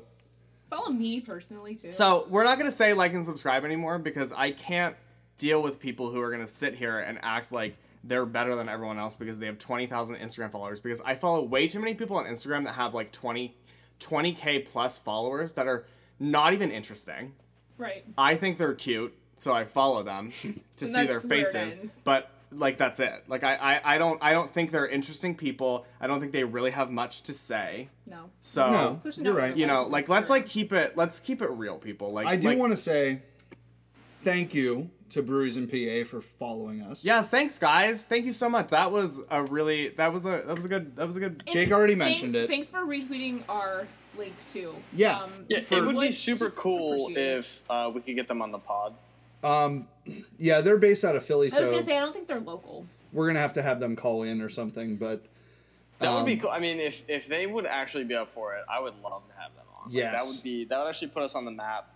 follow me personally too. So we're not gonna say like and subscribe anymore because I can't deal with people who are gonna sit here and act like they're better than everyone else because they have twenty thousand Instagram followers, because I follow way too many people on Instagram that have like twenty, twenty K plus followers that are not even interesting. Right. I think they're cute, so I follow them to see their faces, but like, that's it. Like, I, I, I don't, I don't think they're interesting people. I don't think they really have much to say. No. So, no, you're right. You know, like, let's like keep it, let's keep it real, people. Like, I do like, want to say thank you to Breweries in P A for following us. Yes, thanks guys. Thank you so much. That was a really that was a that was a good that was a good and Jake already thanks, mentioned it. Thanks for retweeting our link too. Yeah. Um, yeah it would be super cool if uh, we could get them on the pod. Um yeah, they're based out of Philly, so I was so gonna say I don't think they're local. We're gonna have to have them call in or something, but that um, would be cool. I mean, if if they would actually be up for it, I would love to have them on. Yes. Like, that would be that would actually put us on the map.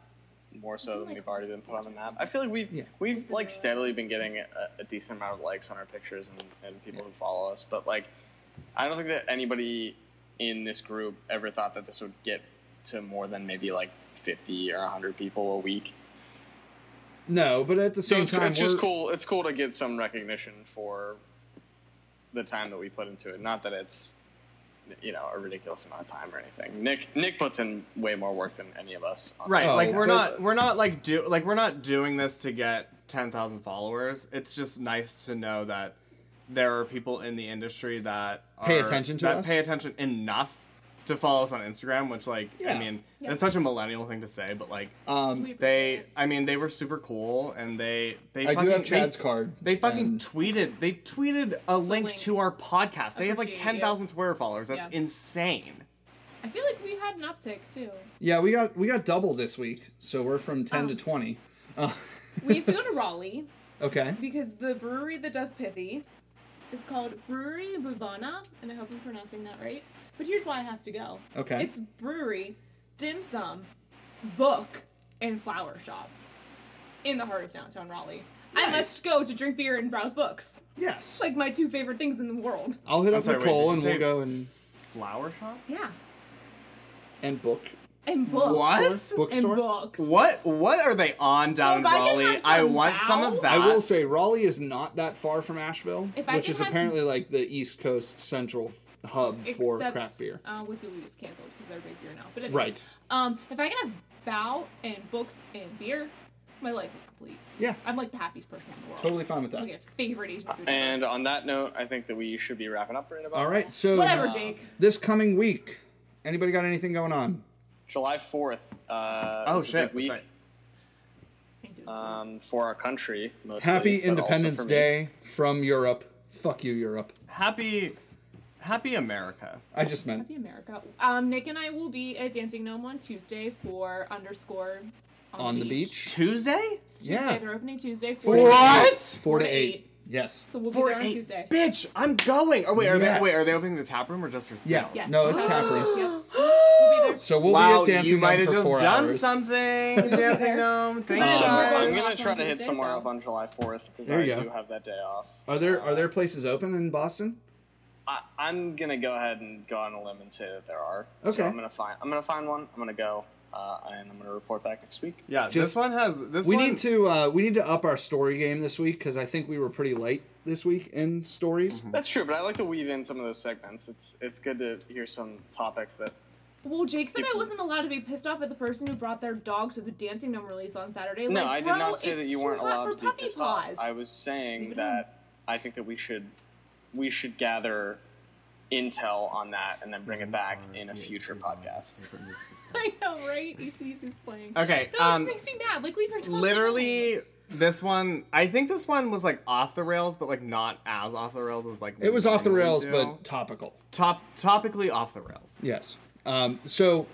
More so than like we've already been put on the map. I feel like we've yeah. we've like steadily been getting a, a decent amount of likes on our pictures and, and people yeah. who follow us, but like I don't think that anybody in this group ever thought that this would get to more than maybe like fifty or one hundred people a week. No, but at the same so it's, time, it's just cool. It's cool to get some recognition for the time that we put into it. Not that it's, you know, a ridiculous amount of time or anything. Nick Nick puts in way more work than any of us. Right. Oh, like we're not we're not like do like we're not doing this to get ten thousand followers. It's just nice to know that there are people in the industry that pay are, attention to that us. Pay attention enough to follow us on Instagram, which like yeah. I mean, yeah. that's such a millennial thing to say, but like um they I mean, they were super cool, and they they I fucking, do have Chad's they, card. They fucking tweeted they tweeted a link, link to our podcast. They have like ten thousand Twitter followers. That's yeah. insane. I feel like we had an uptick too. Yeah, we got we got double this week. So we're from ten oh. to twenty. Uh. We have to go to Raleigh. Okay. Because the brewery that does Pithy is called Brewery Buvana, and I hope I'm pronouncing that right. But here's why I have to go. Okay. It's brewery, dim sum, book, and flower shop in the heart of downtown Raleigh. Nice. I must go to drink beer and browse books. Yes. Like my two favorite things in the world. I'll hit I'm up sorry, Nicole wait, and we'll go and... Flower shop? Yeah. And book. And books. What? Bookstore? And books. What, what are they on down so in Raleigh? I want now, some of that. I will say, Raleigh is not that far from Asheville, if which is have... apparently like the East Coast Central hub Except, for craft beer. Uh, WikiLeaks is canceled because they're big beer now. But anyways, right. Um, if I can have bow and books and beer, my life is complete. Yeah. I'm like the happiest person in the world. Totally fine with that. I'm like a favorite Asian food. And on that note, I think that we should be wrapping up right about All right. That. So whatever, Jake. Uh, this coming week, anybody got anything going on? July fourth. Uh, oh shit! Week, right. Um, for our country. Mostly, Happy Independence Day from Europe. Fuck you, Europe. Happy. Happy America. I just meant. Happy America. Um, Nick and I will be at Dancing Gnome on Tuesday for underscore on, on the, beach. the beach. Tuesday? It's Tuesday. Yeah. They're opening Tuesday. Four what? To eight. Four to eight. eight. Yes. So we'll Four be there on eight. Tuesday. Bitch, I'm going. Oh, wait. Are yes. they wait? Are they opening the tap room or just for sales? Yeah. Yes. No, it's tap room. Yep. We'll be there. So we'll wow, be at Dancing Gnome for four hours. Wow, you might have just done hours. something, Dancing Gnome. Thank you. I'm going to try to hit Tuesday, somewhere so. up on July fourth because I do have that day off. Are there Are there places open in Boston? I, I'm gonna go ahead and go on a limb and say that there are. Okay. So I'm gonna find. I'm gonna find one. I'm gonna go, uh, and I'm gonna report back next week. Yeah. Just, this one has. This we one... need to. Uh, we need to up our story game this week because I think we were pretty light this week in stories. Mm-hmm. That's true, but I like to weave in some of those segments. It's it's good to hear some topics that. Well, Jake said I wasn't allowed to be pissed off at the person who brought their dog to the Dancing Gnome release on Saturday. No, like, I did bro, not say that you weren't allowed to be pissed off. I was saying Even... that I think that we should. We should gather intel on that and then bring it back in a future podcast. I know, right? E C U's playing. Okay. That um, makes me mad. Like, leave her talking. Literally, this one, I think this one was, like, off the rails, but, like, not as off the rails as, like... It was off the rails, but topical. Top, topically off the rails. Yes. Um, so,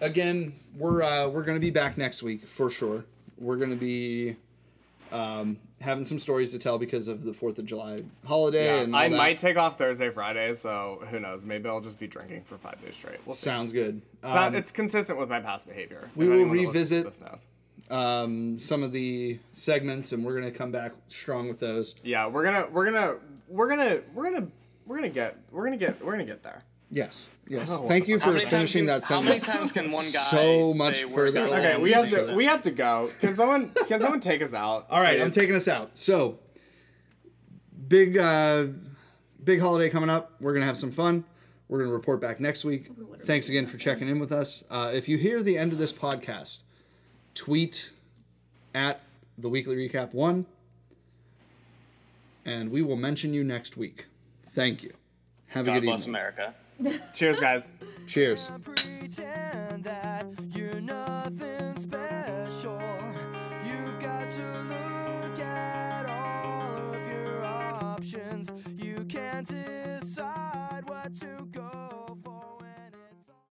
again, we're uh, we're going to be back next week for sure. We're going to be um, having some stories to tell because of the fourth of July holiday. Yeah, and I that. might take off Thursday, Friday, so who knows? Maybe I'll just be drinking for five days straight. We'll Sounds see. good. Um, so it's consistent with my past behavior. We will revisit this knows. Um, some of the segments, and we're going to come back strong with those. Yeah, we're going to, we're going to, we're going to, we're going to, we're going to get, we're going to get, we're going to get there. Yes. Yes. Oh, Thank you for finishing that sentence. How many times can one guy so much further? Okay, we have to we have to go. Can someone can someone take us out? All right, please? I'm taking us out. So big uh, big holiday coming up. We're gonna have some fun. We're gonna report back next week. Thanks again for checking in with us. Uh, if you hear the end of this podcast, tweet at the Weekly Recap One, and we will mention you next week. Thank you. Have God a good evening. God bless America. Cheers, guys. Cheers. Pretend that you're nothing special. You've got to look at all of your options. You can't